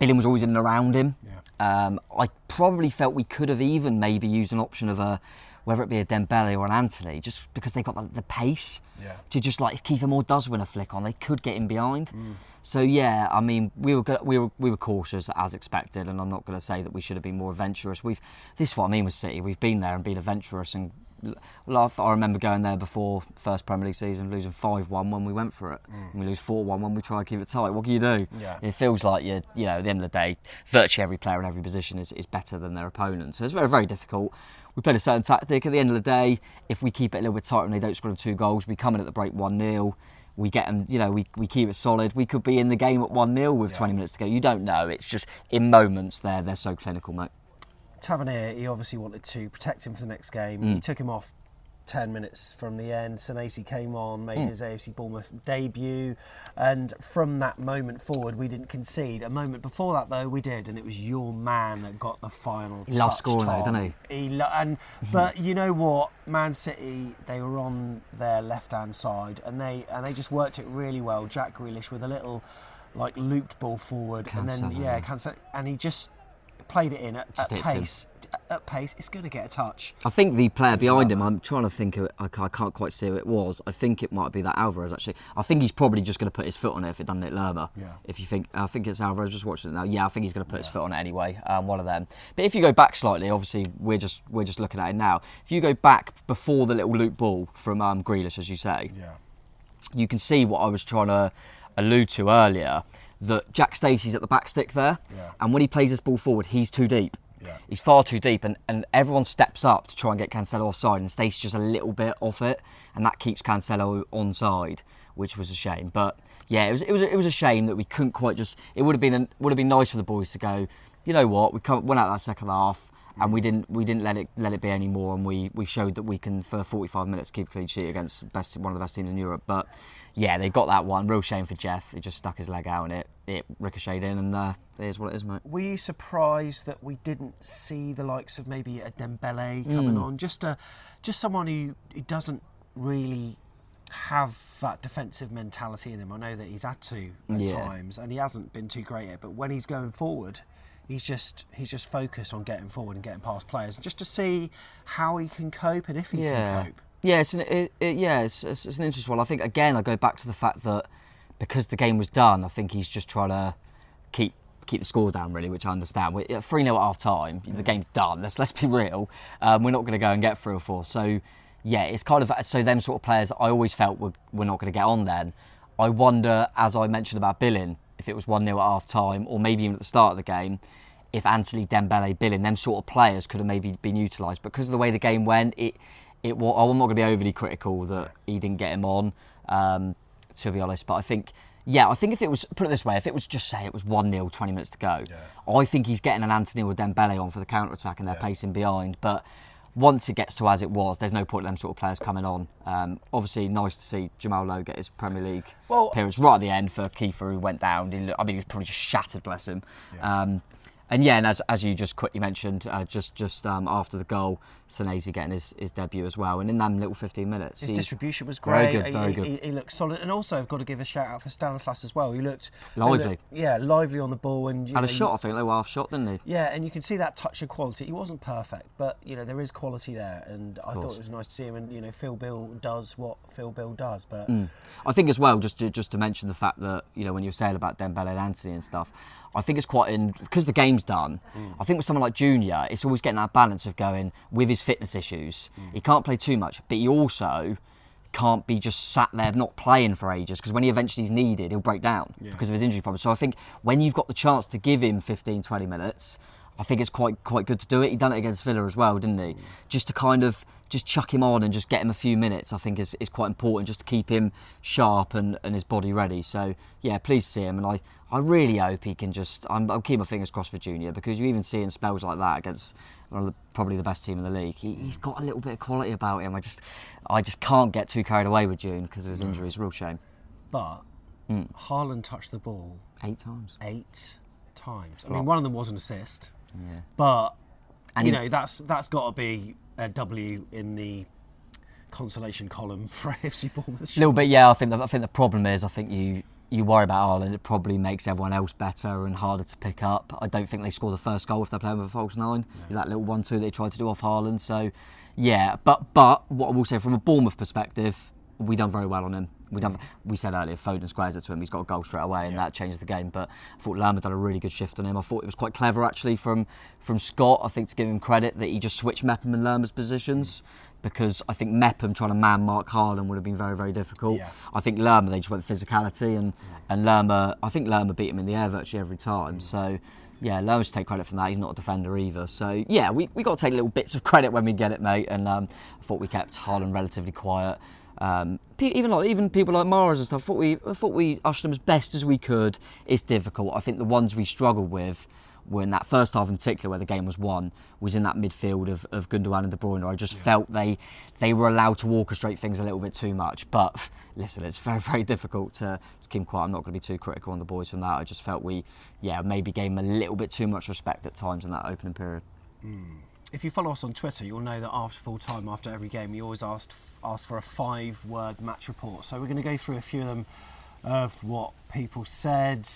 Billing was always in and around him. Yeah. I probably felt we could have even maybe used an option of whether it be a Dembele or an Anthony, just because they got the pace to just like, if Kiefer Moore does win a flick on, they could get in behind. So yeah, I mean, we were cautious as expected, and I'm not going to say that we should have been more adventurous. This is what I mean with City. We've been there and been adventurous, and I remember going there before first Premier League season, losing 5-1 when we went for it, and we lose 4-1 when we try to keep it tight. What can you do? Yeah. It feels like you know, at the end of the day, virtually every player in every position is better than their opponent. So it's very, very difficult. We played a certain tactic. At the end of the day, if we keep it a little bit tighter and they don't score 2 goals, we come in at the break 1-0. We get them, you know, we keep it solid. We could be in the game at 1-0 with 20 minutes to go. You don't know. It's just in moments they're so clinical, mate. Tavernier, he obviously wanted to protect him for the next game. He took him off 10 minutes from the end. Senesi came on, made his AFC Bournemouth debut. And from that moment forward, we didn't concede. A moment before that, though, we did. And it was your man that got the final touch. He loves scoring, though, doesn't he? But you know what? Man City, they were on their left-hand side. And they just worked it really well. Jack Grealish with a little, like, looped ball forward. Cancelo. And then, Cancelo. And he just played it in at pace. At pace, it's going to get a touch. I think the player behind him, I'm trying to think of it, I can't quite see who it was. I think it might be that Alvarez, actually. I think he's probably just going to put his foot on it if it doesn't hit Lerma. Yeah. I think it's Alvarez, just watching it now. Yeah, I think he's going to put his foot on it anyway, one of them. But if you go back slightly, obviously, we're just looking at it now. If you go back before the little loop ball from Grealish, as you say, you can see what I was trying to allude to earlier, that Jack Stacey's at the back stick there, and when he plays this ball forward, he's too deep. Yeah. He's far too deep, and everyone steps up to try and get Cancelo offside, and Stacey just a little bit off it, and that keeps Cancelo onside, which was a shame. But yeah, it was a shame that we couldn't quite just. It would have been nice for the boys to go, you know what? We went out that second half, and we didn't let it be any more, and we showed that we can for 45 minutes keep a clean sheet against one of the best teams in Europe. But yeah, they got that one. Real shame for Jeff. He just stuck his leg out, and it ricocheted in, and it is what it is, mate. Were you surprised that we didn't see the likes of maybe a Dembele coming on? Just someone who doesn't really have that defensive mentality in him. I know that he's had to at times, and he hasn't been too great yet. But when he's going forward, he's just focused on getting forward and getting past players, just to see how he can cope and if he can cope. Yeah, it's an interesting one. I think again I go back to the fact that because the game was done, I think he's just trying to keep keep the score down, really, which I understand. We're 3-0 at half time. The game's done. Let's be real. We're not going to go and get 3 or 4. So, yeah, it's kind of so them sort of players I always felt were not going to get on then. I wonder, as I mentioned about Billing, if it was 1-0 at half time or maybe even at the start of the game, if Anthony Dembele, Billing, them sort of players could have maybe been utilised. Because of the way the game went, it was, I'm not going to be overly critical that he didn't get him on, to be honest. But I think, yeah, I think if it was, put it this way, if it was just, say, it was 1-0, 20 minutes to go, yeah. I think he's getting an Anthony or Dembele on for the counter-attack and they're pacing behind. But once it gets to as it was, there's no point in them sort of players coming on. Obviously, nice to see Jamal Lowe get his Premier League appearance right at the end for Kiefer, who went down. He was probably just shattered, bless him. Yeah. And as you just quickly mentioned, just after the goal, Senesi getting his debut as well. And in that little 15 minutes... His distribution was great. Very good. He looked solid. And also, I've got to give a shout-out for Stanislas as well. He looked... Lively on the ball. And had a shot, I think. They were half-shot, didn't they? Yeah, and you can see that touch of quality. He wasn't perfect, but, there is quality there. And I thought it was nice to see him. And, Phil Bill does what Phil Bill does. But I think as well, just to mention the fact that, when you were saying about Dembele and Anthony and stuff, I think it's because the game's done, I think with someone like Junior, it's always getting that balance of going with his fitness issues. He can't play too much, but he also can't be just sat there not playing for ages, because when he eventually is needed, he'll break down because of his injury problems. So I think when you've got the chance to give him 15, 20 minutes, I think it's quite good to do it. He done it against Villa as well, didn't he? Just to kind of just chuck him on and just get him a few minutes, I think is quite important, just to keep him sharp and his body ready. So, yeah, pleased to see him. And I really hope he can just... I'm keeping my fingers crossed for Junior, because you even see in spells like that against probably the best team in the league, he's got a little bit of quality about him. I just can't get too carried away with June because of his injuries. Real shame. But Haaland touched the ball... 8 times. 8 times. I mean, one of them was an assist. Yeah. But, that's got to be a W in the consolation column for AFC Bournemouth. A little bit, yeah. I think the problem is, you worry about Ireland, it probably makes everyone else better and harder to pick up. I don't think they score the first goal if they're playing with a false 9. No. That little 1-2 they tried to do off Haaland. So, yeah. But what I will say, from a Bournemouth perspective, we done very well on him. We said earlier, Foden squares it to him. He's got a goal straight away, and that changed the game. But I thought Lerma done a really good shift on him. I thought it was quite clever, actually, from Scott, I think, to give him credit, that he just switched Mepham and Lerma's positions, because I think Mepham trying to man-mark Haaland would have been very, very difficult. Yeah. I think Lerma, they just went physicality, and Lerma, I think Lerma beat him in the air virtually every time. So, yeah, Lerma should take credit from that. He's not a defender either. So, yeah, we got to take little bits of credit when we get it, mate. And I thought we kept Haaland relatively quiet. Even people like Mahrez and stuff, I thought we ushered them as best as we could. It's difficult. I think the ones we struggled with were in that first half in particular, where the game was won, was in that midfield of Gündoğan and De Bruyne. I just felt they were allowed to orchestrate things a little bit too much. But listen, it's very, very difficult to keep quiet. I'm not going to be too critical on the boys from that. I just felt we maybe gave them a little bit too much respect at times in that opening period. If you follow us on Twitter, you'll know that after full time, after every game, we always ask for a 5-word match report. So we're going to go through a few of them of what people said.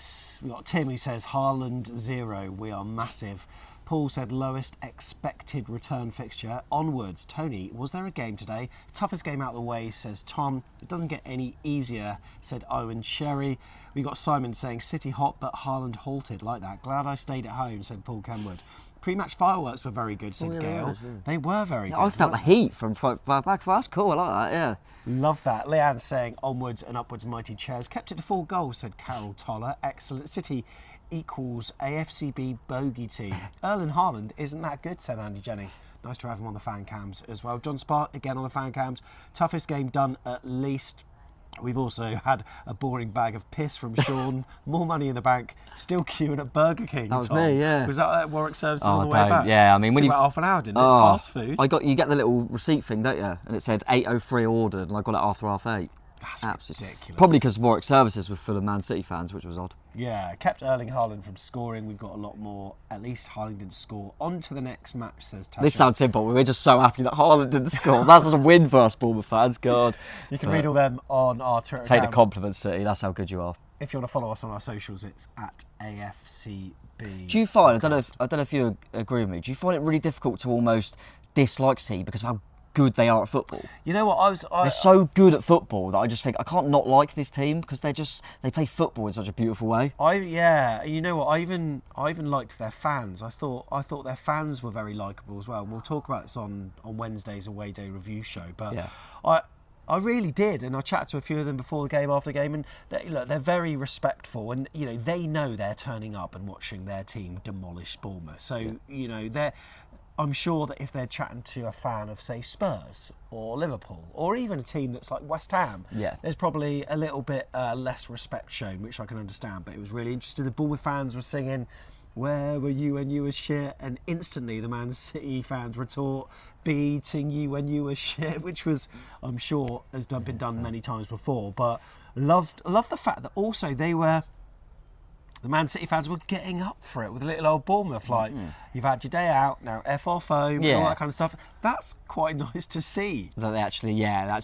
We got Tim, who says Haaland 0, we are massive. Paul said lowest expected return fixture. Onwards. Tony, was there a game today? Toughest game out of the way, says Tom. It doesn't get any easier, said Owen Sherry. We got Simon saying City hot, but Haaland halted like that. Glad I stayed at home, said Paul Kenwood. Pre-match fireworks were very good, said Gail. They were very good. I felt the heat from back. That's cool, I like that, yeah. Love that. Leanne saying, onwards and upwards, mighty chairs. Kept it to 4 goals, said Carol Toller. Excellent. City equals AFCB bogey team. Erling Haaland isn't that good, said Andy Jennings. Nice to have him on the fan cams as well. John Spark, again on the fan cams. Toughest game done, at least. We've also had a boring bag of piss from Sean. More money in the bank. Still queuing at Burger King. That was me, yeah. Was that at Warwick Services on the way back? Yeah, I mean, when you about half an hour, didn't it? Fast food. You get the little receipt thing, don't you? And it said 8:03 ordered, and I got it after 8:30. That's absolutely ridiculous. Probably because Warwick Services were full of Man City fans, which was odd. Yeah, kept Erling Haaland from scoring. We've got a lot more. At least Haaland didn't score. On to the next match, says Tasha. This sounds simple. We're just so happy that Haaland didn't score. That's a win for us Bournemouth fans, God. You can read all them on our Twitter. Take the compliment, City. That's how good you are. If you want to follow us on our socials, it's at AFCB. Do you find, I don't know if you agree with me, do you find it really difficult to almost dislike City because of how good they are at football. You know what, they're so good at football that I just think I can't not like this team because they play football in such a beautiful way. You know what, I even liked their fans. I thought their fans were very likeable as well. And we'll talk about this on Wednesday's away day review show. But yeah. I really did, and I chatted to a few of them before the game, after the game, and they're very respectful, and they know they're turning up and watching their team demolish Bournemouth. So I'm sure that if they're chatting to a fan of, say, Spurs or Liverpool or even a team that's like West Ham, there's probably a little bit less respect shown, which I can understand. But it was really interesting. The Bournemouth fans were singing, "Where were you when you were shit?" And instantly the Man City fans retort, "Beating you when you were shit," which was, I'm sure, has been done many times before. But loved the fact that also the Man City fans were getting up for it with little old Bournemouth, like, "You've had your day out, now F off home," and all that kind of stuff. That's quite nice to see. That they actually care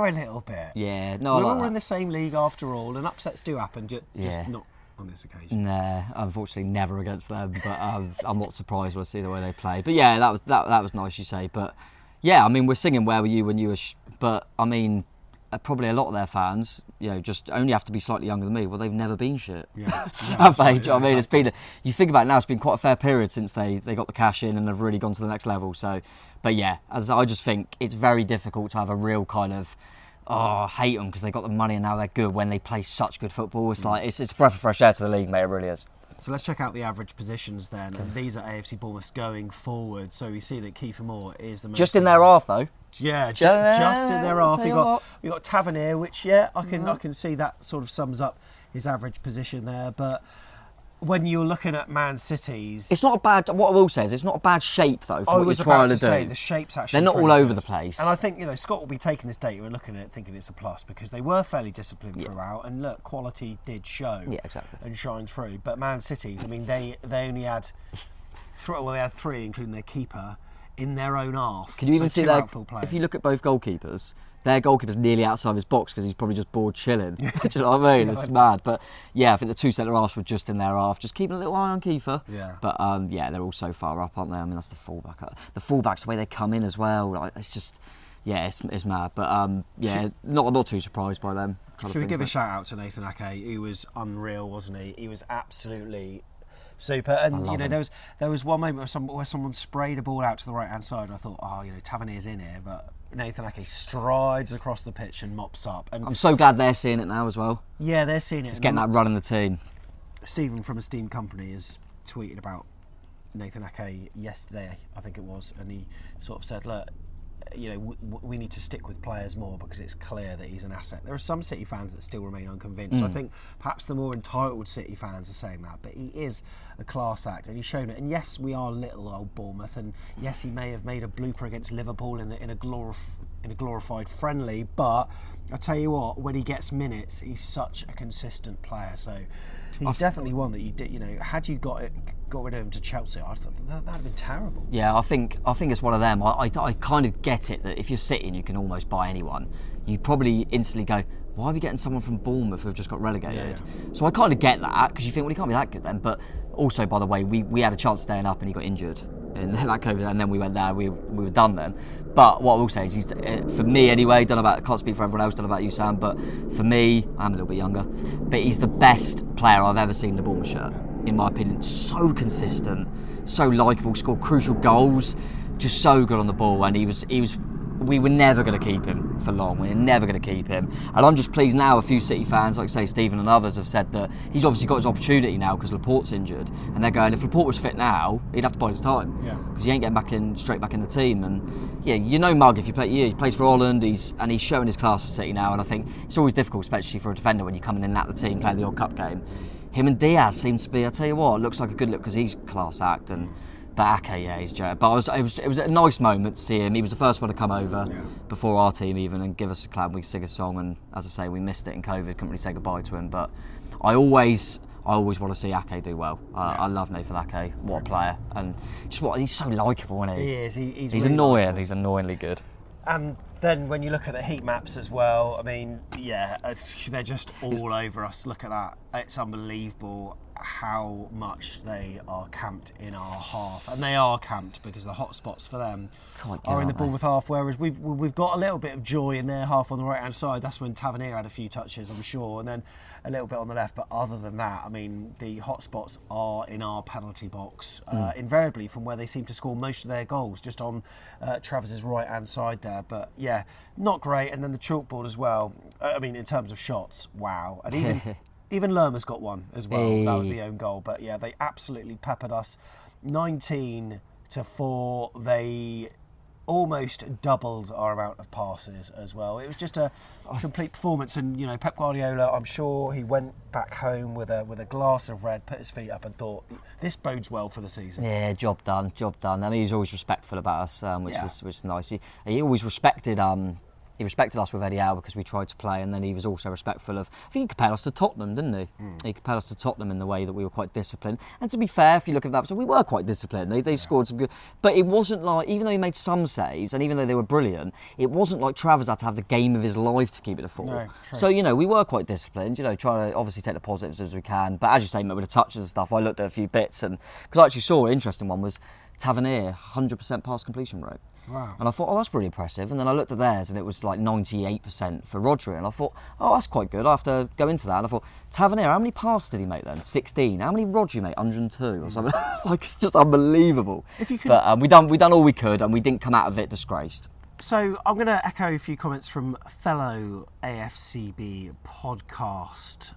a little bit. Yeah, no, we're all in the same league after all, and upsets do happen, just not on this occasion. Nah, unfortunately never against them, but I'm not surprised when I see the way they play. But yeah, that was nice, you say. But yeah, I mean, we're singing "Where Were You When You Were," but I mean, probably a lot of their fans, just only have to be slightly younger than me. Well, they've never been shit. Have they? Do you know what I mean? Exactly. It's been you think about it now, it's been quite a fair period since they got the cash in and have really gone to the next level. So, but yeah, as I just think it's very difficult to have a real kind of, I hate them because they got the money and now they're good, when they play such good football. It's like it's a breath of fresh air to the league, mate. It really is. So let's check out the average positions then, and these are AFC Bournemouth going forward. So we see that Kiefer Moore is the most... Just in their half, though. Yeah, just in their half. We got Tavernier, which I can see that sort of sums up his average position there. But when you're looking at Man City's, what I will say is it's not a bad shape though. I was about to say the shape's actually... They're not all over the place. And I think Scott will be taking this data and looking at it thinking it's a plus because they were fairly disciplined throughout, and look, quality did show. Yeah, exactly. And shine through. But Man City's, I mean, they only had three, including their keeper, in their own half. Can you even see that? If you look at both goalkeepers, their goalkeeper's nearly outside of his box because he's probably just bored chilling. Do you know what I mean? It's mad. But yeah, I think the two centre-halves were just in their half, just keeping a little eye on Kiefer. Yeah. But they're all so far up, aren't they? I mean, that's the fullback. The fullbacks, the way they come in as well, like, it's just, it's mad. But not too surprised by them. Should we give a shout out to Nathan Ake? He was unreal, wasn't he? He was absolutely super. And there was one moment where someone sprayed a ball out to the right hand side, and I thought, Tavernier's in here, but Nathan Ake strides across the pitch and mops up. And I'm so glad they're seeing it now as well. Yeah, they're seeing it. It's getting that run in the team. Stephen from Esteemed Company has tweeted about Nathan Ake yesterday, I think it was, and he sort of said, look, we need to stick with players more because it's clear that he's an asset. There are some City fans that still remain unconvinced. I think perhaps the more entitled City fans are saying that, but he is a class act and he's shown it. And yes, we are little old Bournemouth, and yes, he may have made a blooper against Liverpool in a glorified friendly, but I tell you what, when he gets minutes, he's such a consistent player. So he's definitely one that you did. Had you got rid of him to Chelsea, I thought that'd have been terrible. Yeah, I think it's one of them. I kind of get it that if you're sitting, you can almost buy anyone. You probably instantly go, why are we getting someone from Bournemouth who've just got relegated? Yeah. So I kind of get that because you think, well, he can't be that good then. But also, by the way, we had a chance staying up and he got injured, and then that COVID, and then we went there. We were done then. But what I will say is, he's, for me anyway, can't speak for everyone else, don't know about you, Sam, but for me, I'm a little bit younger, but he's the best player I've ever seen in the Bournemouth shirt, in my opinion. So consistent, so likeable, scored crucial goals, just so good on the ball, and he was. We were never going to keep him for long. We were never going to keep him. And I'm just pleased now a few City fans, like say Stephen and others, have said that he's obviously got his opportunity now because Laporte's injured. And they're going, if Laporte was fit now, he'd have to buy his time. Yeah. Because he ain't getting straight back in the team. And yeah, Mugg, if you play, he plays for Holland, and he's showing his class for City now. And I think it's always difficult, especially for a defender, when you're coming in and out of the team, playing the old cup game. Him and Diaz seems to be, I tell you what, looks like a good look because he's class act. And but okay, yeah, he's Joe. But it was a nice moment to see him. He was the first one to come over before our team even and give us a clap. We could sing a song, and as I say, we missed it in COVID. Couldn't really say goodbye to him. But I always want to see Ake do well. I love Nathan Ake. What a player! And just he's so likeable, isn't he? He is. He's really annoying. He's annoyingly good. And then when you look at the heat maps as well, I mean, they're just all over us. Look at that. It's unbelievable how much they are camped in our half, and they are camped because the hot spots for them are in the Bournemouth half, whereas we've got a little bit of joy in their half on the right hand side. That's when Tavernier had a few touches, I'm sure, and then a little bit on the left. But other than that, I mean, the hot spots are in our penalty box, invariably, from where they seem to score most of their goals, just on Travers's right hand side there. But yeah, not great. And then the chalkboard as well, I mean, in terms of shots, wow. And even Lerma's got one as well. Hey. That was the own goal. But yeah, they absolutely peppered us. 19-4. They almost doubled our amount of passes as well. It was just a complete performance. And, you know, Pep Guardiola, I'm sure he went back home with a glass of red, put his feet up and thought, this bodes well for the season. Yeah, job done. I mean, he's always respectful about us, which is nice. He always respected... He respected us with Eddie Howe because we tried to play, and then he was also respectful of... I think he compared us to Tottenham, didn't he? Mm. He compared us to Tottenham in the way that we were quite disciplined. And to be fair, if you look at that, so we were quite disciplined. They scored some good... But it wasn't like... Even though he made some saves, and even though they were brilliant, it wasn't like Travers had to have the game of his life to keep it afloat. No, so, you know, we were quite disciplined, you know, trying to obviously take the positives as we can. But as you say, mate, with the touches and stuff, I looked at a few bits, and... Because I actually saw an interesting one was Tavernier, 100% pass completion rate. Wow. And I thought, oh, that's pretty impressive. And then I looked at theirs, and it was like 98% for Rodri. And I thought, oh, that's quite good. I have to go into that. And I thought, Tavernier, how many passes did he make then? 16. How many Rodri made? 102 or something. Like, it's just unbelievable. But we done all we could, and we didn't come out of it disgraced. So I'm going to echo a few comments from fellow AFCB podcast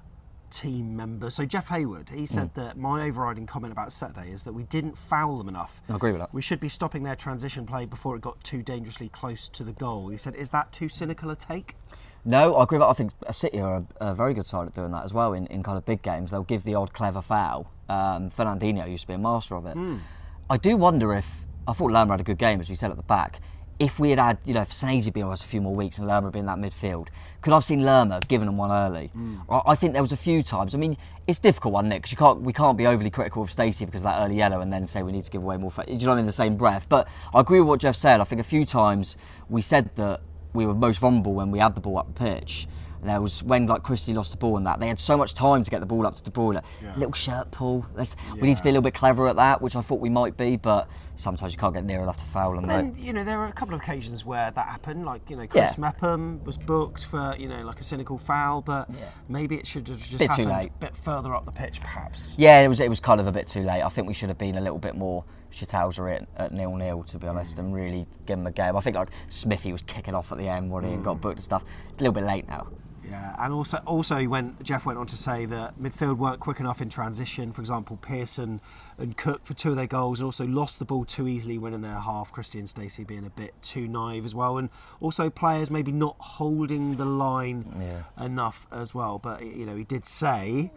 team member. So Jeff Hayward, he said that my overriding comment about Saturday is that we didn't foul them enough. I agree with that. We should be stopping their transition play before it got too dangerously close to the goal. He said, is that too cynical a take? No, I agree with that. I think City are a very good side at doing that as well in kind of big games. They'll give the odd clever foul. Fernandinho used to be a master of it. Mm. I do wonder if... I thought Lerma had a good game, as you said at the back. If we had had, you know, if Senesi been on us a few more weeks and Lerma had been in that midfield, could I have seen Lerma giving them one early? Mm. I think there was a few times. I mean, it's a difficult one, Nick, because we can't be overly critical of Stacey because of that early yellow and then say we need to give away more... Do you know what I mean? The same breath. But I agree with what Jeff said. I think a few times we said that we were most vulnerable when we had the ball up the pitch. And there was when, like, Christie lost the ball and that. They had so much time to get the ball up to De Bruyne. Yeah. Little shirt pull. We need to be a little bit clever at that, which I thought we might be, but... Sometimes you can't get near enough to foul them. Then, you know, there were a couple of occasions where that happened. Like, you know, Chris Mepham was booked for, you know, like a cynical foul, but maybe it should have just happened a bit further up the pitch, perhaps. Yeah, it was kind of a bit too late. I think we should have been a little bit more Shithouser at 0-0, to be honest, and really give him a game. I think, like, Smithy was kicking off at the end when he got booked and stuff. It's a little bit late now. Yeah, and also Jeff went on to say that midfield weren't quick enough in transition. For example, Pearson and Cook for two of their goals, and also lost the ball too easily when in their half, Christie and Stacey being a bit too naive as well. And also players maybe not holding the line enough as well. But, you know, he did say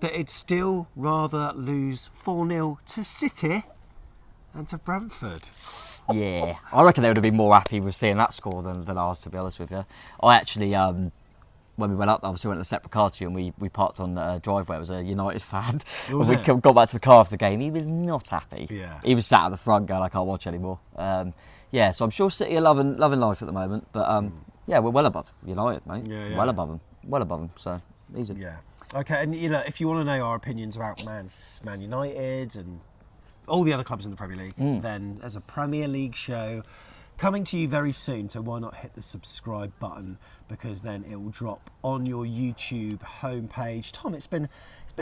that he'd still rather lose 4-0 to City than to Brentford. Yeah, I reckon they would have been more happy with seeing that score than ours, to be honest with you. I actually... when we went up, obviously we went to a separate car to you, and we parked on a driveway. It was a United fan. When we got back to the car after the game, he was not happy. Yeah. He was sat at the front going, I can't watch anymore. So I'm sure City are loving life at the moment. But, we're well above United, mate. Yeah. Well above them. So, easy. Yeah. Okay, and, you know, if you want to know our opinions about Man United and all the other clubs in the Premier League, then there's a Premier League show coming to you very soon, so why not hit the subscribe button, because then it will drop on your YouTube homepage. Tom, it's been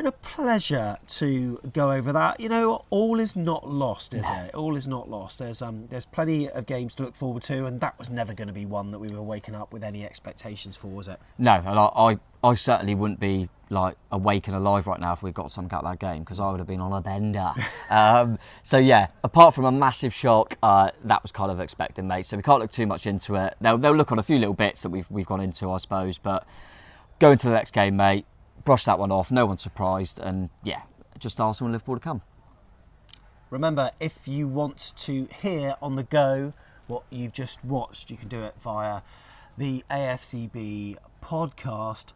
a pleasure to go over that. You know, all is not lost, is it? All is not lost. There's plenty of games to look forward to, and that was never going to be one that we were waking up with any expectations for, was it? No, and I certainly wouldn't be like awake and alive right now if we got something out of that game, because I would have been on a bender. Apart from a massive shock, that was kind of expected, mate. So we can't look too much into it. They'll look on a few little bits that we've gone into, I suppose. But going to the next game, mate, brush that one off. No one's surprised, and just Arsenal and Liverpool to come. Remember, if you want to hear on the go what you've just watched, you can do it via the AFCB podcast.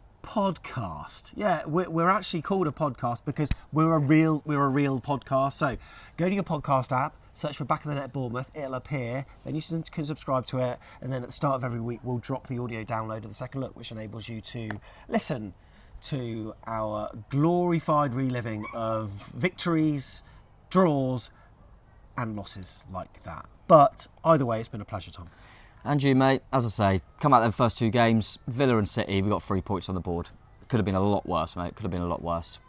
Yeah, we're actually called a podcast because we're a real podcast. So go to your podcast app, search for Back of the Net Bournemouth, it'll appear, then you can subscribe to it, and then at the start of every week we'll drop the audio download of the second look, which enables you to listen to our glorified reliving of victories, draws and losses like that. But either way, it's been a pleasure, Tom. And you, mate. As I say, come out them first two games, Villa and City, we got 3 points on the board. Could have been a lot worse, mate. Could have been a lot worse.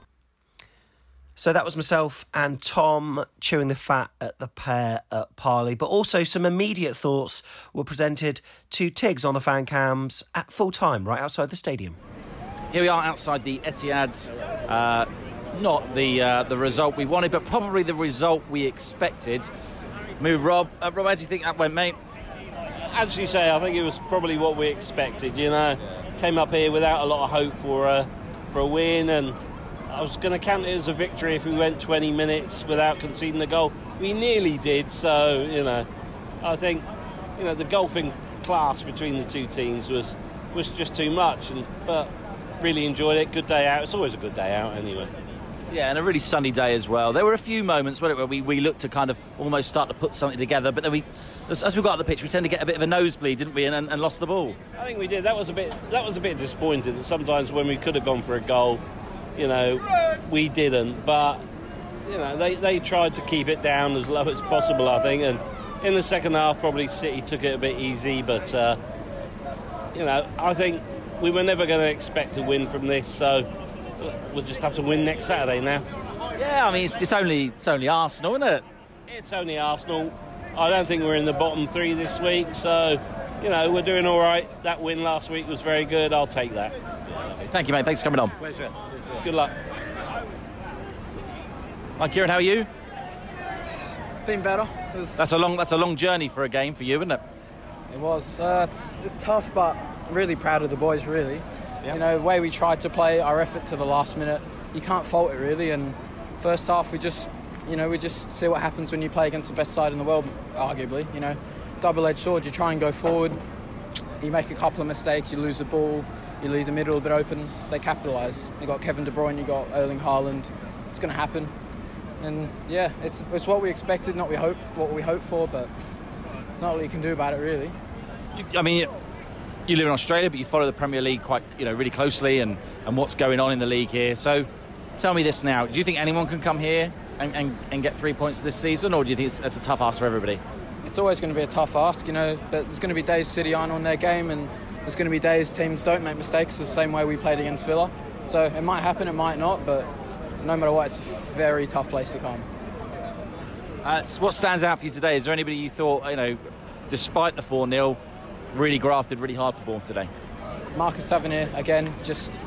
So that was myself and Tom chewing the fat at the pair at Parley. But also some immediate thoughts were presented to Tiggs on the fan cams at full time, right outside the stadium. Here we are outside the Etihad. Not the result we wanted, but probably the result we expected. Move Rob. Rob, how do you think that went, mate? As you say, I think it was probably what we expected, you know. Yeah. Came up here without a lot of hope for a win, and I was going to count it as a victory if we went 20 minutes without conceding the goal. We nearly did, so, you know, I think, you know, the golfing class between the two teams was just too much, but really enjoyed it. Good day out. It's always a good day out, anyway. Yeah, and a really sunny day as well. There were a few moments where we looked to kind of almost start to put something together, but then as we got out of the pitch, we tend to get a bit of a nosebleed, didn't we, and lost the ball. I think we did. That was a bit disappointing. That sometimes when we could have gone for a goal, you know, we didn't. But you know, they tried to keep it down as low as possible, I think. And in the second half, probably City took it a bit easy. But you know, I think we were never going to expect to win from this, so we'll just have to win next Saturday now. Yeah, I mean, it's only Arsenal, isn't it? It's only Arsenal. I don't think we're in the bottom three this week, so, you know, we're doing all right. That win last week was very good. I'll take that. Thank you, mate. Thanks for coming on. Pleasure. Good luck. Hi, Kieran. How are you? Been better. That's a long journey for a game for you, isn't it? It was. It's tough, but really proud of the boys, really. Yep. You know, the way we tried to play, our effort to the last minute, you can't fault it, really. And first half, we just see what happens when you play against the best side in the world, arguably. You know, double-edged sword, you try and go forward, you make a couple of mistakes, you lose the ball, you leave the middle a bit open, they capitalise. You got Kevin De Bruyne, you got Erling Haaland. It's going to happen. And, yeah, it's what we expected, not what we hoped for, but it's not what you can do about it, really. You live in Australia, but you follow the Premier League quite, you know, really closely and what's going on in the league here. So tell me this now. Do you think anyone can come here and get 3 points this season, or do you think that's a tough ask for everybody? It's always going to be a tough ask, you know, but there's going to be days City aren't on their game, and there's going to be days teams don't make mistakes the same way we played against Villa. So it might happen, it might not, but no matter what, it's a very tough place to come. So what stands out for you today? Is there anybody you thought, you know, despite the 4-0, really grafted, really hard for Bournemouth today? Marcus Tavernier, again, just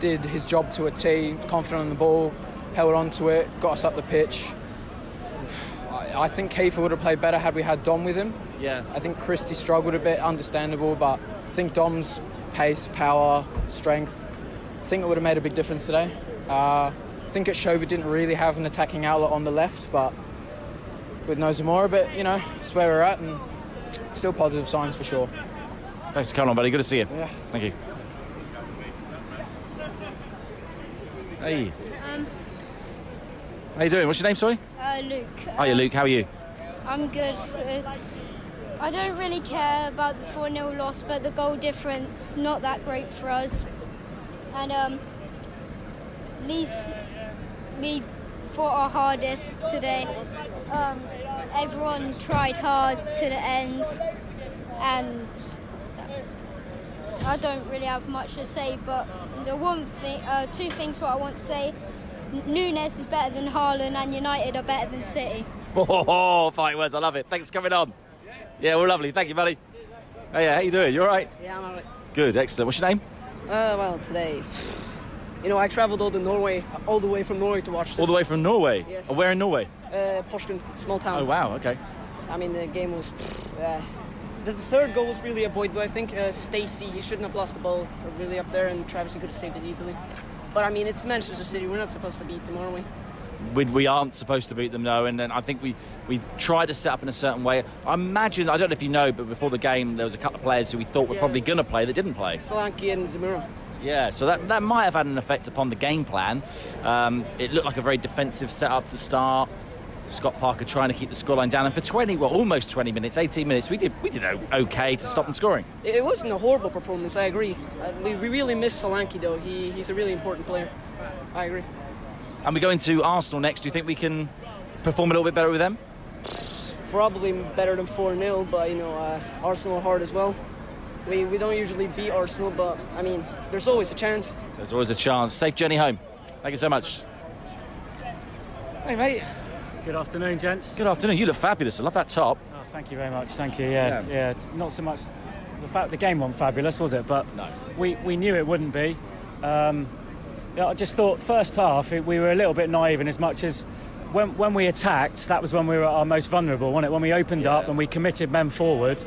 did his job to a T, confident on the ball, held on to it, got us up the pitch. I think Kiefer would have played better had we had Dom with him. Yeah. I think Christie struggled a bit, understandable, but I think Dom's pace, power, strength, I think it would have made a big difference today. I think it showed we didn't really have an attacking outlet on the left, but with no Zamora, but, you know, it's where we're at, and still positive signs for sure. Thanks for coming on, buddy. Good to see you. Yeah. Thank you. Hey. How you doing? What's your name, sorry? Luke. Hiya, Luke. How are you? I'm good. I don't really care about the 4-0 loss, but the goal difference, not that great for us. And at least we fought our hardest today. Everyone tried hard to the end, and I don't really have much to say, but the two things what I want to say. Nunes is better than Haaland, and United are better than City. Oh, fighting words, I love it. Thanks for coming on. Yeah, we're lovely. Thank you, buddy. Hey, how you doing? You all right? Yeah, I'm all right. Good, excellent. What's your name? Well, today, you know, I travelled all the way from Norway to watch this. All the way from Norway? Yes. Where in Norway? Porsgrunn, small town. Oh, wow, okay. I mean, the game was... the third goal was really avoidable, I think. Stacey, he shouldn't have lost the ball really up there, and Travers, he could have saved it easily. But, I mean, it's Manchester City. We're not supposed to beat them, are we? We aren't supposed to beat them, no. And I think we tried to set up in a certain way. I imagine, I don't know if you know, but before the game, there was a couple of players who we thought were probably going to play that didn't play. Solanke and Zamora. Yeah, so that might have had an effect upon the game plan. It looked like a very defensive setup to start. Scott Parker trying to keep the scoreline down. And for 18 minutes, we did okay to stop them scoring. It wasn't a horrible performance, I agree. We really missed Solanke, though. He's a really important player. I agree. And we go into Arsenal next. Do you think we can perform a little bit better with them? Probably better than 4-0, but, Arsenal are hard as well. We don't usually beat Arsenal, but, there's always a chance. There's always a chance. Safe journey home. Thank you so much. Hey, mate. Good afternoon, gents. Good afternoon. You look fabulous. I love that top. Oh, thank you very much. Thank you. Yeah. Not so much the game wasn't fabulous, was it? But no. We knew it wouldn't be. I just thought first half we were a little bit naive, in as much as when we attacked, that was when we were our most vulnerable, wasn't it? When we opened up and we committed men forward.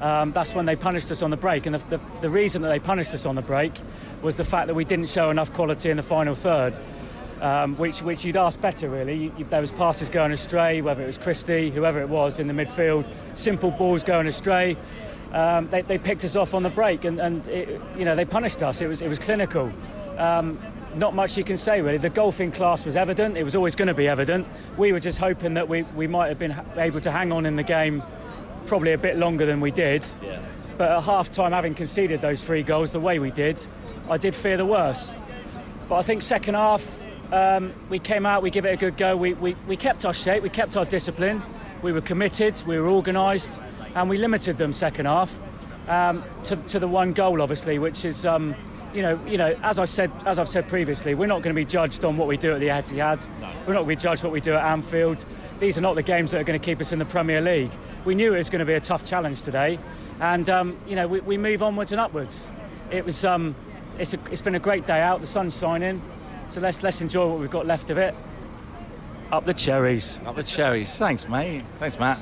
That's when they punished us on the break, and the reason that they punished us on the break was the fact that we didn't show enough quality in the final third. Which you'd ask better, really. There was passes going astray, whether it was Christie, whoever it was in the midfield, simple balls going astray. They picked us off on the break, and they punished us. It was clinical. Not much you can say, really. The golfing class was evident. It was always going to be evident. We were just hoping that we might have been able to hang on in the game probably a bit longer than we did. Yeah. But at half-time, having conceded those 3 goals the way we did, I did fear the worst. But I think second half, we came out, we give it a good go, we kept our shape, we kept our discipline, we were committed, we were organised, and we limited them second half to the one goal, obviously, which is, as I've said previously, we're not going to be judged on what we do at the Etihad. No. We're not going to be judged what we do at Anfield. These are not the games that are going to keep us in the Premier League. We knew it was going to be a tough challenge today, and, we move onwards and upwards. It was, it's been a great day out, the sun's shining. So let's enjoy what we've got left of it. Up the cherries. Up the cherries. Thanks, mate. Thanks, Matt.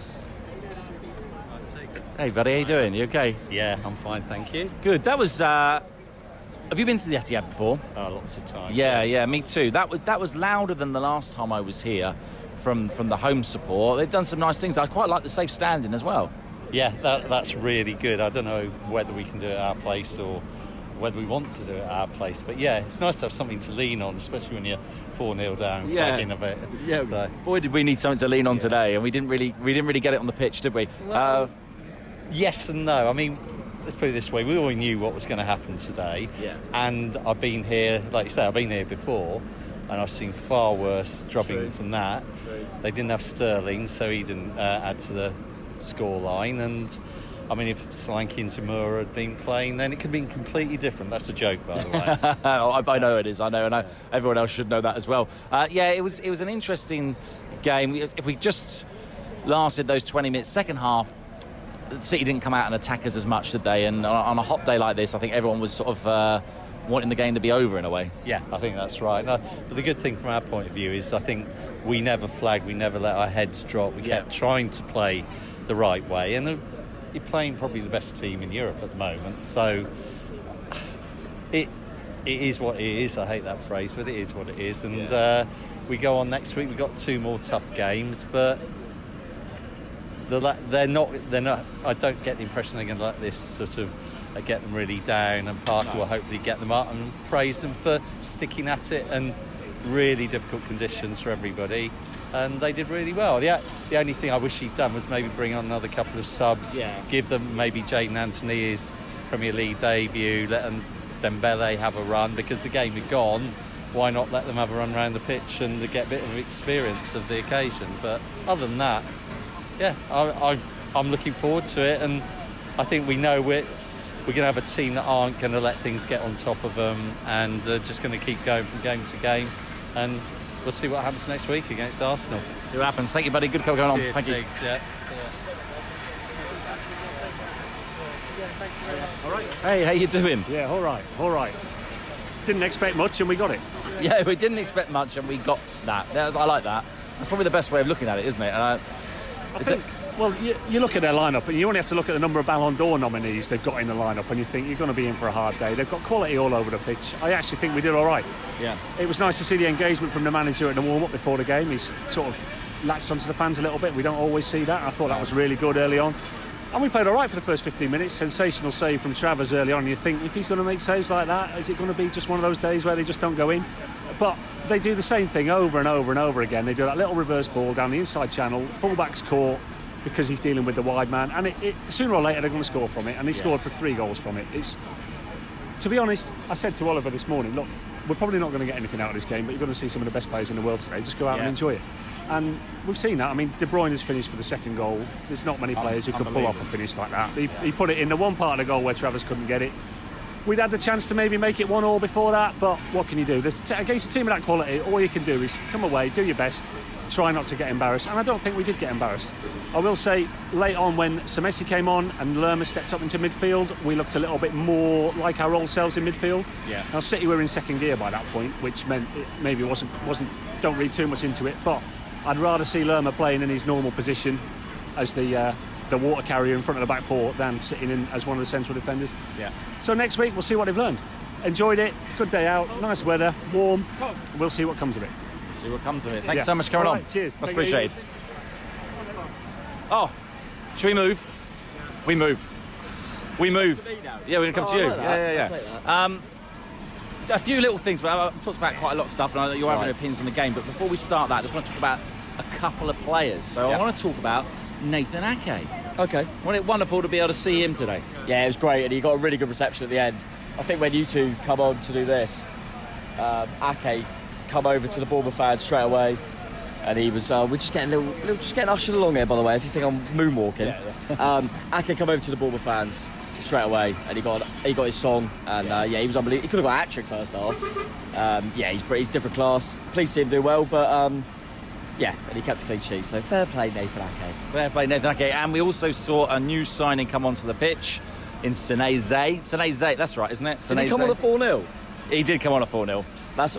Hey, buddy, how you doing? You okay? Yeah, I'm fine, thank you. Good. That was... have you been to the Etihad before? Lots of times. Yeah, me too. That was louder than the last time I was here from the home support. They've done some nice things. I quite like the safe standing as well. Yeah, that's really good. I don't know whether we can do it at our place or... whether we want to do it at our place, but yeah, it's nice to have something to lean on, especially when you're 4-0 down, flagging a bit. Yeah, so. Boy, did we need something to lean on today, and we didn't really get it on the pitch, did we? No. Yes and no. Let's put it this way: we all knew what was going to happen today, and I've been here, like you say, I've been here before, and I've seen far worse drubbings than that. True. They didn't have Sterling, so he didn't add to the scoreline, and. If Solanke and Zamora had been playing, then it could have been completely different. That's a joke, by the way. I know it is. I know, and everyone else should know that as well. It was an interesting game. If we just lasted those 20 minutes, second half, City didn't come out and attack us as much, did they? And on a hot day like this, I think everyone was sort of wanting the game to be over in a way. Yeah, I think that's right. No, but the good thing from our point of view is I think we never flagged, we never let our heads drop. We kept trying to play the right way, and you're playing probably the best team in Europe at the moment, so it is what it is. I hate that phrase, but it is what it is, and we go on next week. We've got 2 more tough games, but they're not I don't get the impression they're going to let this sort of get them really down, and Parker will hopefully get them up, and praise them for sticking at it and really difficult conditions for everybody. And they did really well. The only thing I wish he'd done was maybe bring on another couple of subs, give them maybe Jadon Anthony his Premier League debut, let them Dembele have a run, because the game had gone. Why not let them have a run around the pitch and get a bit of experience of the occasion? But other than that, I'm looking forward to it, and I think we know we're going to have a team that aren't going to let things get on top of them, and just going to keep going from game to game, and we'll see what happens next week against Arsenal. See what happens. Thank you, buddy. Good call going on. Cheers, thank you. All right. Hey, how you doing? Yeah, all right. Didn't expect much and we got it. Yeah, we didn't expect much and we got that. I like that. That's probably the best way of looking at it, isn't it? Well, you look at their lineup, and you only have to look at the number of Ballon d'Or nominees they've got in the lineup, and you think you're going to be in for a hard day. They've got quality all over the pitch. I actually think we did all right. Yeah. It was nice to see the engagement from the manager at the warm-up before the game. He's sort of latched onto the fans a little bit. We don't always see that. I thought that was really good early on. And we played all right for the first 15 minutes. Sensational save from Travers early on. You think, if he's going to make saves like that, is it going to be just one of those days where they just don't go in? But they do the same thing over and over and over again. They do that little reverse ball down the inside channel. Fullback's caught because he's dealing with the wide man. And it, sooner or later, they're going to score from it. And they scored for 3 goals from it. It's, to be honest, I said to Oliver this morning, look, we're probably not going to get anything out of this game, but you're going to see some of the best players in the world today. Just go out and enjoy it. And we've seen that. I mean, De Bruyne has finished for the second goal. There's not many players who could pull off a finish like that. He put it in the one part of the goal where Travers couldn't get it. We'd had the chance to maybe make it 1-1 before that, but what can you do? Against a team of that quality, all you can do is come away, do your best, try not to get embarrassed. And I don't think we did get embarrassed. I will say, late on when Senesi came on and Lerma stepped up into midfield, we looked a little bit more like our old selves in midfield. Yeah. Now, City were in second gear by that point, which meant it maybe wasn't. Don't read too much into it, but I'd rather see Lerma playing in his normal position as the water carrier in front of the back four than sitting in as one of the central defenders. Yeah. So next week, we'll see what they've learned. Enjoyed it. Good day out. Nice weather. Warm. We'll see what comes of it. We'll see what comes of it. Thanks so much for coming on. Cheers. Much appreciated. Oh, should we move? We move. We move. Yeah, we're going to come to you. Yeah. A few little things, but I've talked about quite a lot of stuff, and I know you're having opinions on the game. But before we start that, I just want to talk about a couple of players. So I want to talk about Nathan Ake. Okay. Wasn't it wonderful to be able to see him today? Yeah, it was great, and he got a really good reception at the end. I think when you two come on to do this, Ake come over to the Bournemouth fans straight away, and he was, we're just getting ushered along here, by the way, if you think I'm moonwalking. Yeah. Ake come over to the Bournemouth fans straight away, and he got his song, and he was unbelievable. He could have got a hat-trick first half. He's different class. Pleased to see him do well, but and he kept a clean sheet. So fair play, Nathan Ake. Fair play, Nathan Ake. And we also saw a new signing come onto the pitch in Senesi. Senesi, that's right, isn't it? Senesi. Did he come on a 4-0? He did come on a 4-0. That's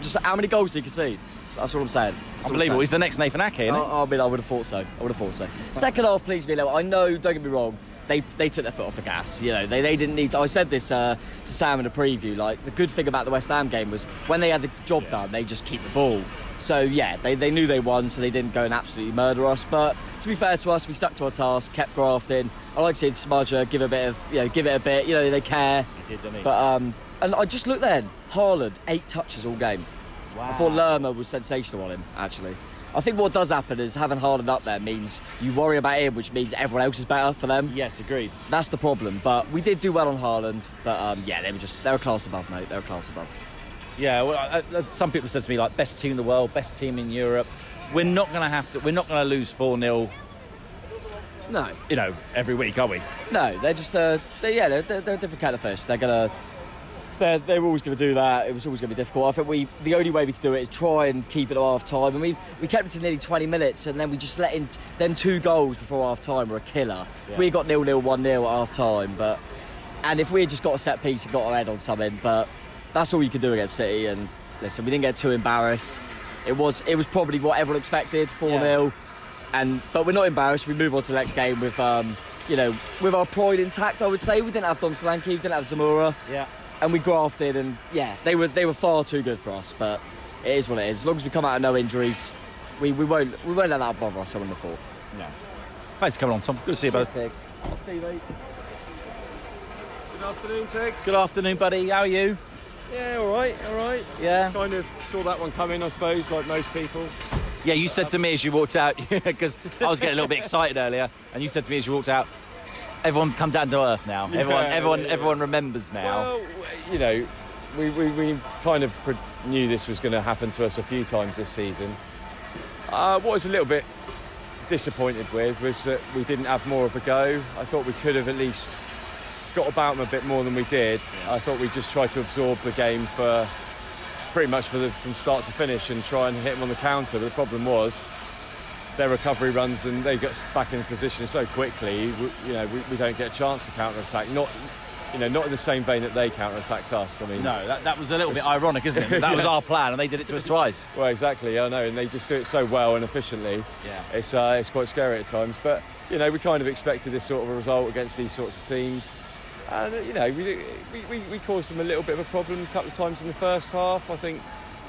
just how many goals he conceded. That's what I'm saying. That's unbelievable. He's the next Nathan Ake, isn't he? I would have thought so. Second half pleased me a little. I know. Don't get me wrong. They took their foot off the gas, you know, they didn't need to. I said this to Sam in a preview, like, the good thing about the West Ham game was when they had the job done, they just keep the ball. So, they knew they won, so they didn't go and absolutely murder us. But to be fair to us, we stuck to our task, kept grafting. I like seeing Smudger give it a bit, you know, they care. They did, didn't he? But, and I just looked then, Haaland, 8 touches all game. Wow. I thought Lerma was sensational on him, actually. I think what does happen is having Haaland up there means you worry about him, which means everyone else is better for them. Yes, agreed. That's the problem. But we did do well on Haaland. But they were a class above, mate. They were a class above. Yeah, well, some people said to me, like, best team in the world, best team in Europe. We're not going to lose 4-0. No. You know, every week, are we? No, they're just. They're a different kind of fish. They're gonna. They were always going to do that. It was always going to be difficult. I think the only way we could do it is try and keep it at half-time. And we kept it to nearly 20 minutes, and then we just let in them 2 goals before half-time were a killer. Yeah. If we got 0-0, 1-0 at half-time, and if we had just got a set-piece and got our head on something, but that's all you could do against City. And listen, we didn't get too embarrassed. It was probably what everyone expected, 4-0. But we're not embarrassed. We move on to the next game with, with our pride intact, I would say. We didn't have Solanke, we didn't have Zamora. Yeah. And we grafted, and they were far too good for us. But it is what it is. As long as we come out of no injuries, we won't let that bother us. I wouldn't have thought. No. Thanks for coming on, Tom. Good to see you, both. Tiggs. Good afternoon, Tiggs. Good afternoon, buddy. How are you? Yeah, all right. Yeah. Kind of saw that one coming, I suppose, like most people. Yeah, you said to me as you walked out, because I was getting a little bit excited earlier, and you said to me as you walked out, everyone come down to earth now. Everyone remembers now. Well, you know, we kind of knew this was going to happen to us a few times this season. What I was a little bit disappointed with was that we didn't have more of a go. I thought we could have at least got about them a bit more than we did. Yeah. I thought we just tried to absorb the game for pretty much from start to finish and try and hit them on the counter. But the problem was, their recovery runs and they get back in position so quickly, we don't get a chance to counter-attack. Not in the same vein that they counter-attacked us. I mean, no, that was a little bit ironic, isn't it? That was our plan, and they did it to us twice. Well, exactly, I know, and they just do it so well and efficiently. Yeah, it's quite scary at times. But we kind of expected this sort of a result against these sorts of teams, and we caused them a little bit of a problem a couple of times in the first half. I think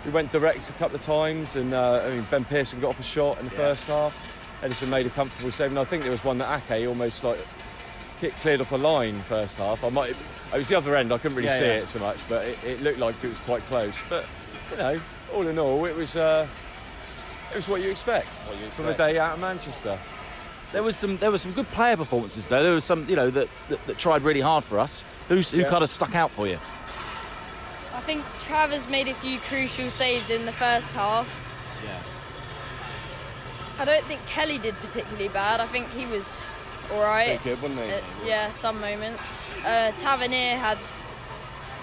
we went direct a couple of times, and Ben Pearson got off a shot in the first half. Edison made a comfortable save, and I think there was one that Ake almost like cleared off a line first half. It was the other end. I couldn't really see it so much, but it looked like it was quite close. But you know, all in all, it was what you expect from a day out of Manchester. There were some good player performances though. There was some, you know, that tried really hard for us. Who kind of stuck out for you? I think Travers made a few crucial saves in the first half. Yeah. I don't think Kelly did particularly bad. I think he was all right. Pretty good, wasn't he? Some moments. Tavernier had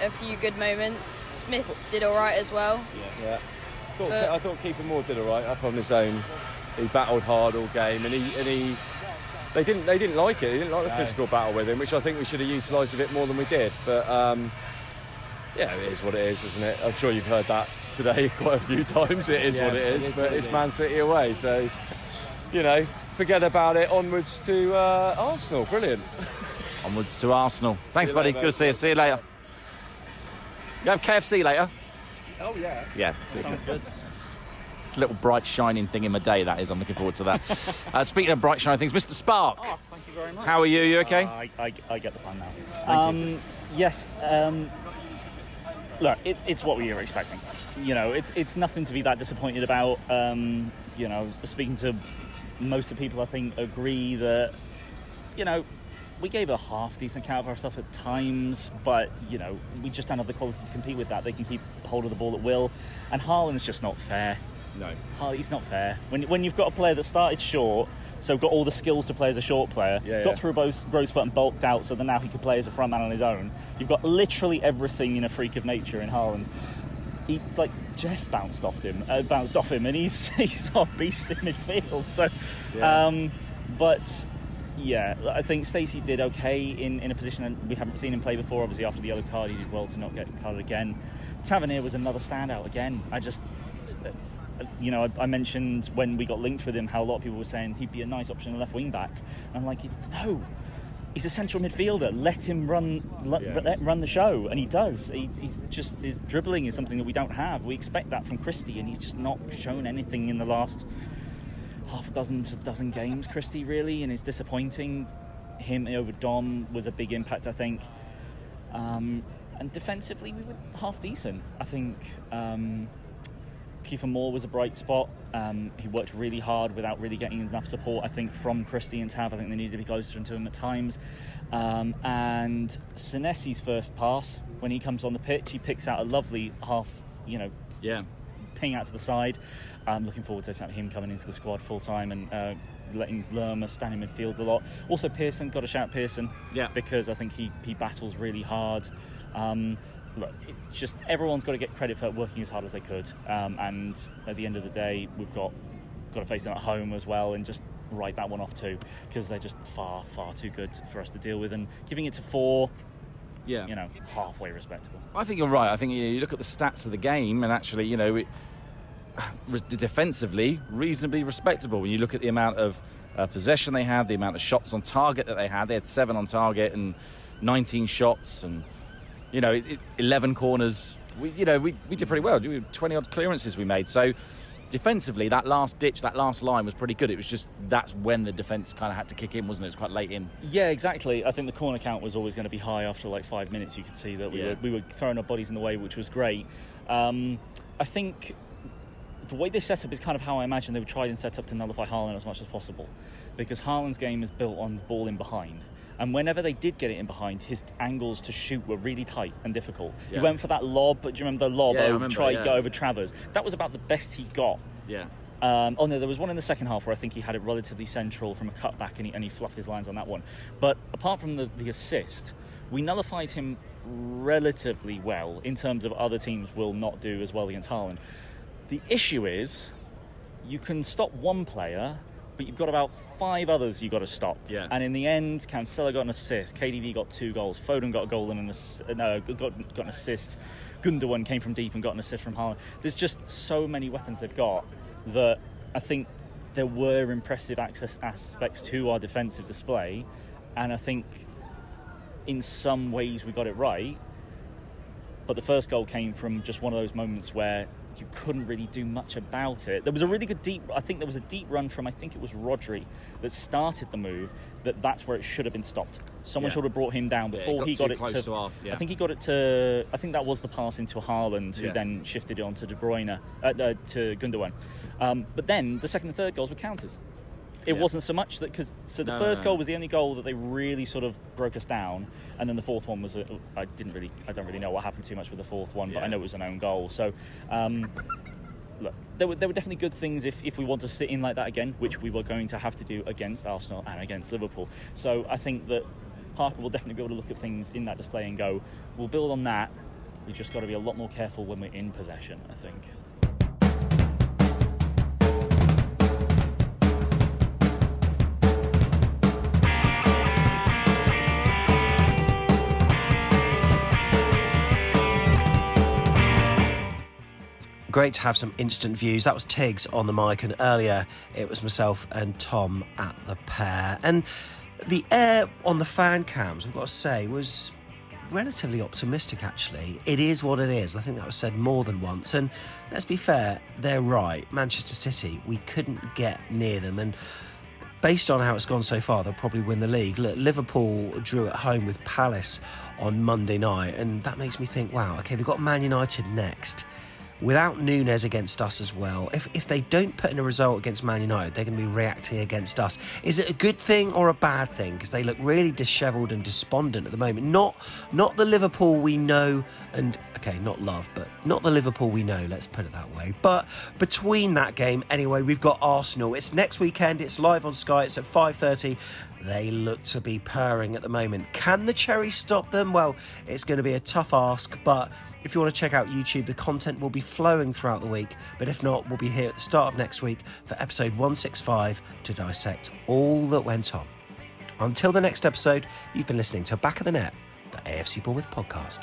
a few good moments. Smith did all right as well. Yeah. I thought Kiefer Moore did all right up on his own. He battled hard all game, and they didn't like it. They didn't like the physical battle with him, which I think we should have utilised a bit more than we did. But it is what it is, isn't it? I'm sure you've heard that today quite a few times. It is what it is, but it's Man City away, so you know, forget about it. Onwards to Arsenal, brilliant. Onwards to Arsenal. Thanks, buddy. Good to see you. See you later. You have KFC later. Oh yeah. Yeah. Sounds good. Little bright shining thing in my day, that is. I'm looking forward to that. Speaking of bright shining things, Mr. Spark. Oh, thank you very much. How are you? You okay? I get the plan now. Thank you. Yes. Look, it's what we were expecting. You know, it's nothing to be that disappointed about. You know, speaking to most of the people, I think agree that, you know, we gave a half decent account of ourselves at times, but you know, we just don't have the quality to compete with that. They can keep hold of the ball at will, and Haaland's just not fair. No, he's not fair. When you've got a player that started short, so got all the skills to play as a short player, got through both Grossbutt and bulked out, so that now he could play as a front man on his own. You've got literally everything in a freak of nature in Haaland. He, like Jeff, bounced off him, and he's a beast in midfield. So, I think Stacey did okay in a position that we haven't seen him play before. Obviously, after the yellow card, he did well to not get carded again. Tavernier was another standout again. You know, I mentioned when we got linked with him how a lot of people were saying he'd be a nice option on left wing back. And I'm like, no, he's a central midfielder. Let him run the show, and he does. His dribbling is something that we don't have. We expect that from Christie, and he's just not shown anything in the last half a dozen games. Christie really, and it's disappointing. Him over Dom was a big impact, I think. And defensively, we were half decent, I think. Kiefer Moore was a bright spot. He worked really hard without really getting enough support, I think, from Christie and Tav. I think they needed to be closer to him at times. And Senesi's first pass, when he comes on the pitch, he picks out a lovely ping out to the side. I'm looking forward to him coming into the squad full time and letting Lerma stand in midfield a lot. Also Pearson, got to shout Pearson, because I think he battles really hard. Look, it's just everyone's got to get credit for working as hard as they could, and at the end of the day, we've got to face them at home as well and just write that one off too, because they're just far, far too good for us to deal with. And giving it to 4, you know, halfway respectable. I think you're right. I think you look at the stats of the game, and actually, you know, defensively reasonably respectable. When you look at the amount of possession they had, the amount of shots on target that they had 7 on target and 19 shots and. You know, 11 corners. We did pretty well. 20-odd clearances we made. So, defensively, that last ditch, that last line was pretty good. It was just that's when the defence kind of had to kick in, wasn't it? It was quite late in. Yeah, exactly. I think the corner count was always going to be high after like 5 minutes. You could see that we were throwing our bodies in the way, which was great. I think the way they set up is kind of how I imagine they would try and set up to nullify Haaland as much as possible, because Haaland's game is built on the ball in behind. And whenever they did get it in behind, his angles to shoot were really tight and difficult. Yeah. He went for that lob, but do you remember the lob? I tried to go over Travers. That was about the best he got. Yeah. Oh no, there was one in the second half where I think he had it relatively central from a cutback, and he fluffed his lines on that one. But apart from the assist, we nullified him relatively well in terms of other teams will not do as well against Haaland. The issue is you can stop one player, but you've got about 5 others you've got to stop. Yeah. And in the end, Cancelo got an assist. KDB got 2 goals. Foden got a goal and got an assist. Gündoğan came from deep and got an assist from Haaland. There's just so many weapons they've got that I think there were impressive aspects to our defensive display. And I think in some ways we got it right. But the first goal came from just one of those moments where you couldn't really do much about it. There was a really good deep... I think there was a deep run from, I think it was Rodri, that started the move, that's where it should have been stopped. Someone should have brought him down before I think he got it to... I think that was the pass into Haaland, who then shifted it on to De Bruyne, to Gündoğan. But then the second and third goals were counters. It wasn't so much that... the first goal was the only goal that they really sort of broke us down. And then the fourth one was... I don't really know what happened too much with the fourth one, but I know it was an own goal. So, look, there were definitely good things if we want to sit in like that again, which we were going to have to do against Arsenal and against Liverpool. So I think that Parker will definitely be able to look at things in that display and go, we'll build on that. We've just got to be a lot more careful when we're in possession, I think. Great to have some instant views. That was Tiggs on the mic, and earlier it was myself and Tom at the pair. And the air on the fan cams, I've got to say, was relatively optimistic, actually. It is what it is. I think that was said more than once. And let's be fair, they're right. Manchester City, we couldn't get near them. And based on how it's gone so far, they'll probably win the league. Look, Liverpool drew at home with Palace on Monday night. And that makes me think, wow, OK, they've got Man United next. Without Nunes against us as well, if they don't put in a result against Man United, they're going to be reacting against us. Is it a good thing or a bad thing? Because they look really dishevelled and despondent at the moment. Not the Liverpool we know, and okay, not love, but not the Liverpool we know, let's put it that way. But between that game, anyway, we've got Arsenal. It's next weekend, it's live on Sky, it's at 5:30. They look to be purring at the moment. Can the Cherry stop them? Well, it's going to be a tough ask, but... if you want to check out YouTube, the content will be flowing throughout the week. But if not, we'll be here at the start of next week for episode 165 to dissect all that went on. Until the next episode, you've been listening to Back of the Net, the AFC Bournemouth podcast.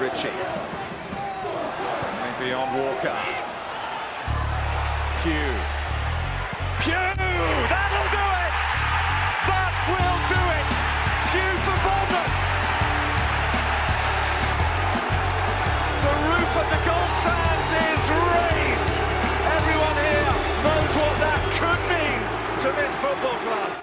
Richie. Maybe on Walker. Pugh. That'll do it! Will do it! Cue for Bournemouth! The roof of the Gold Sands is raised! Everyone here knows what that could mean to this football club.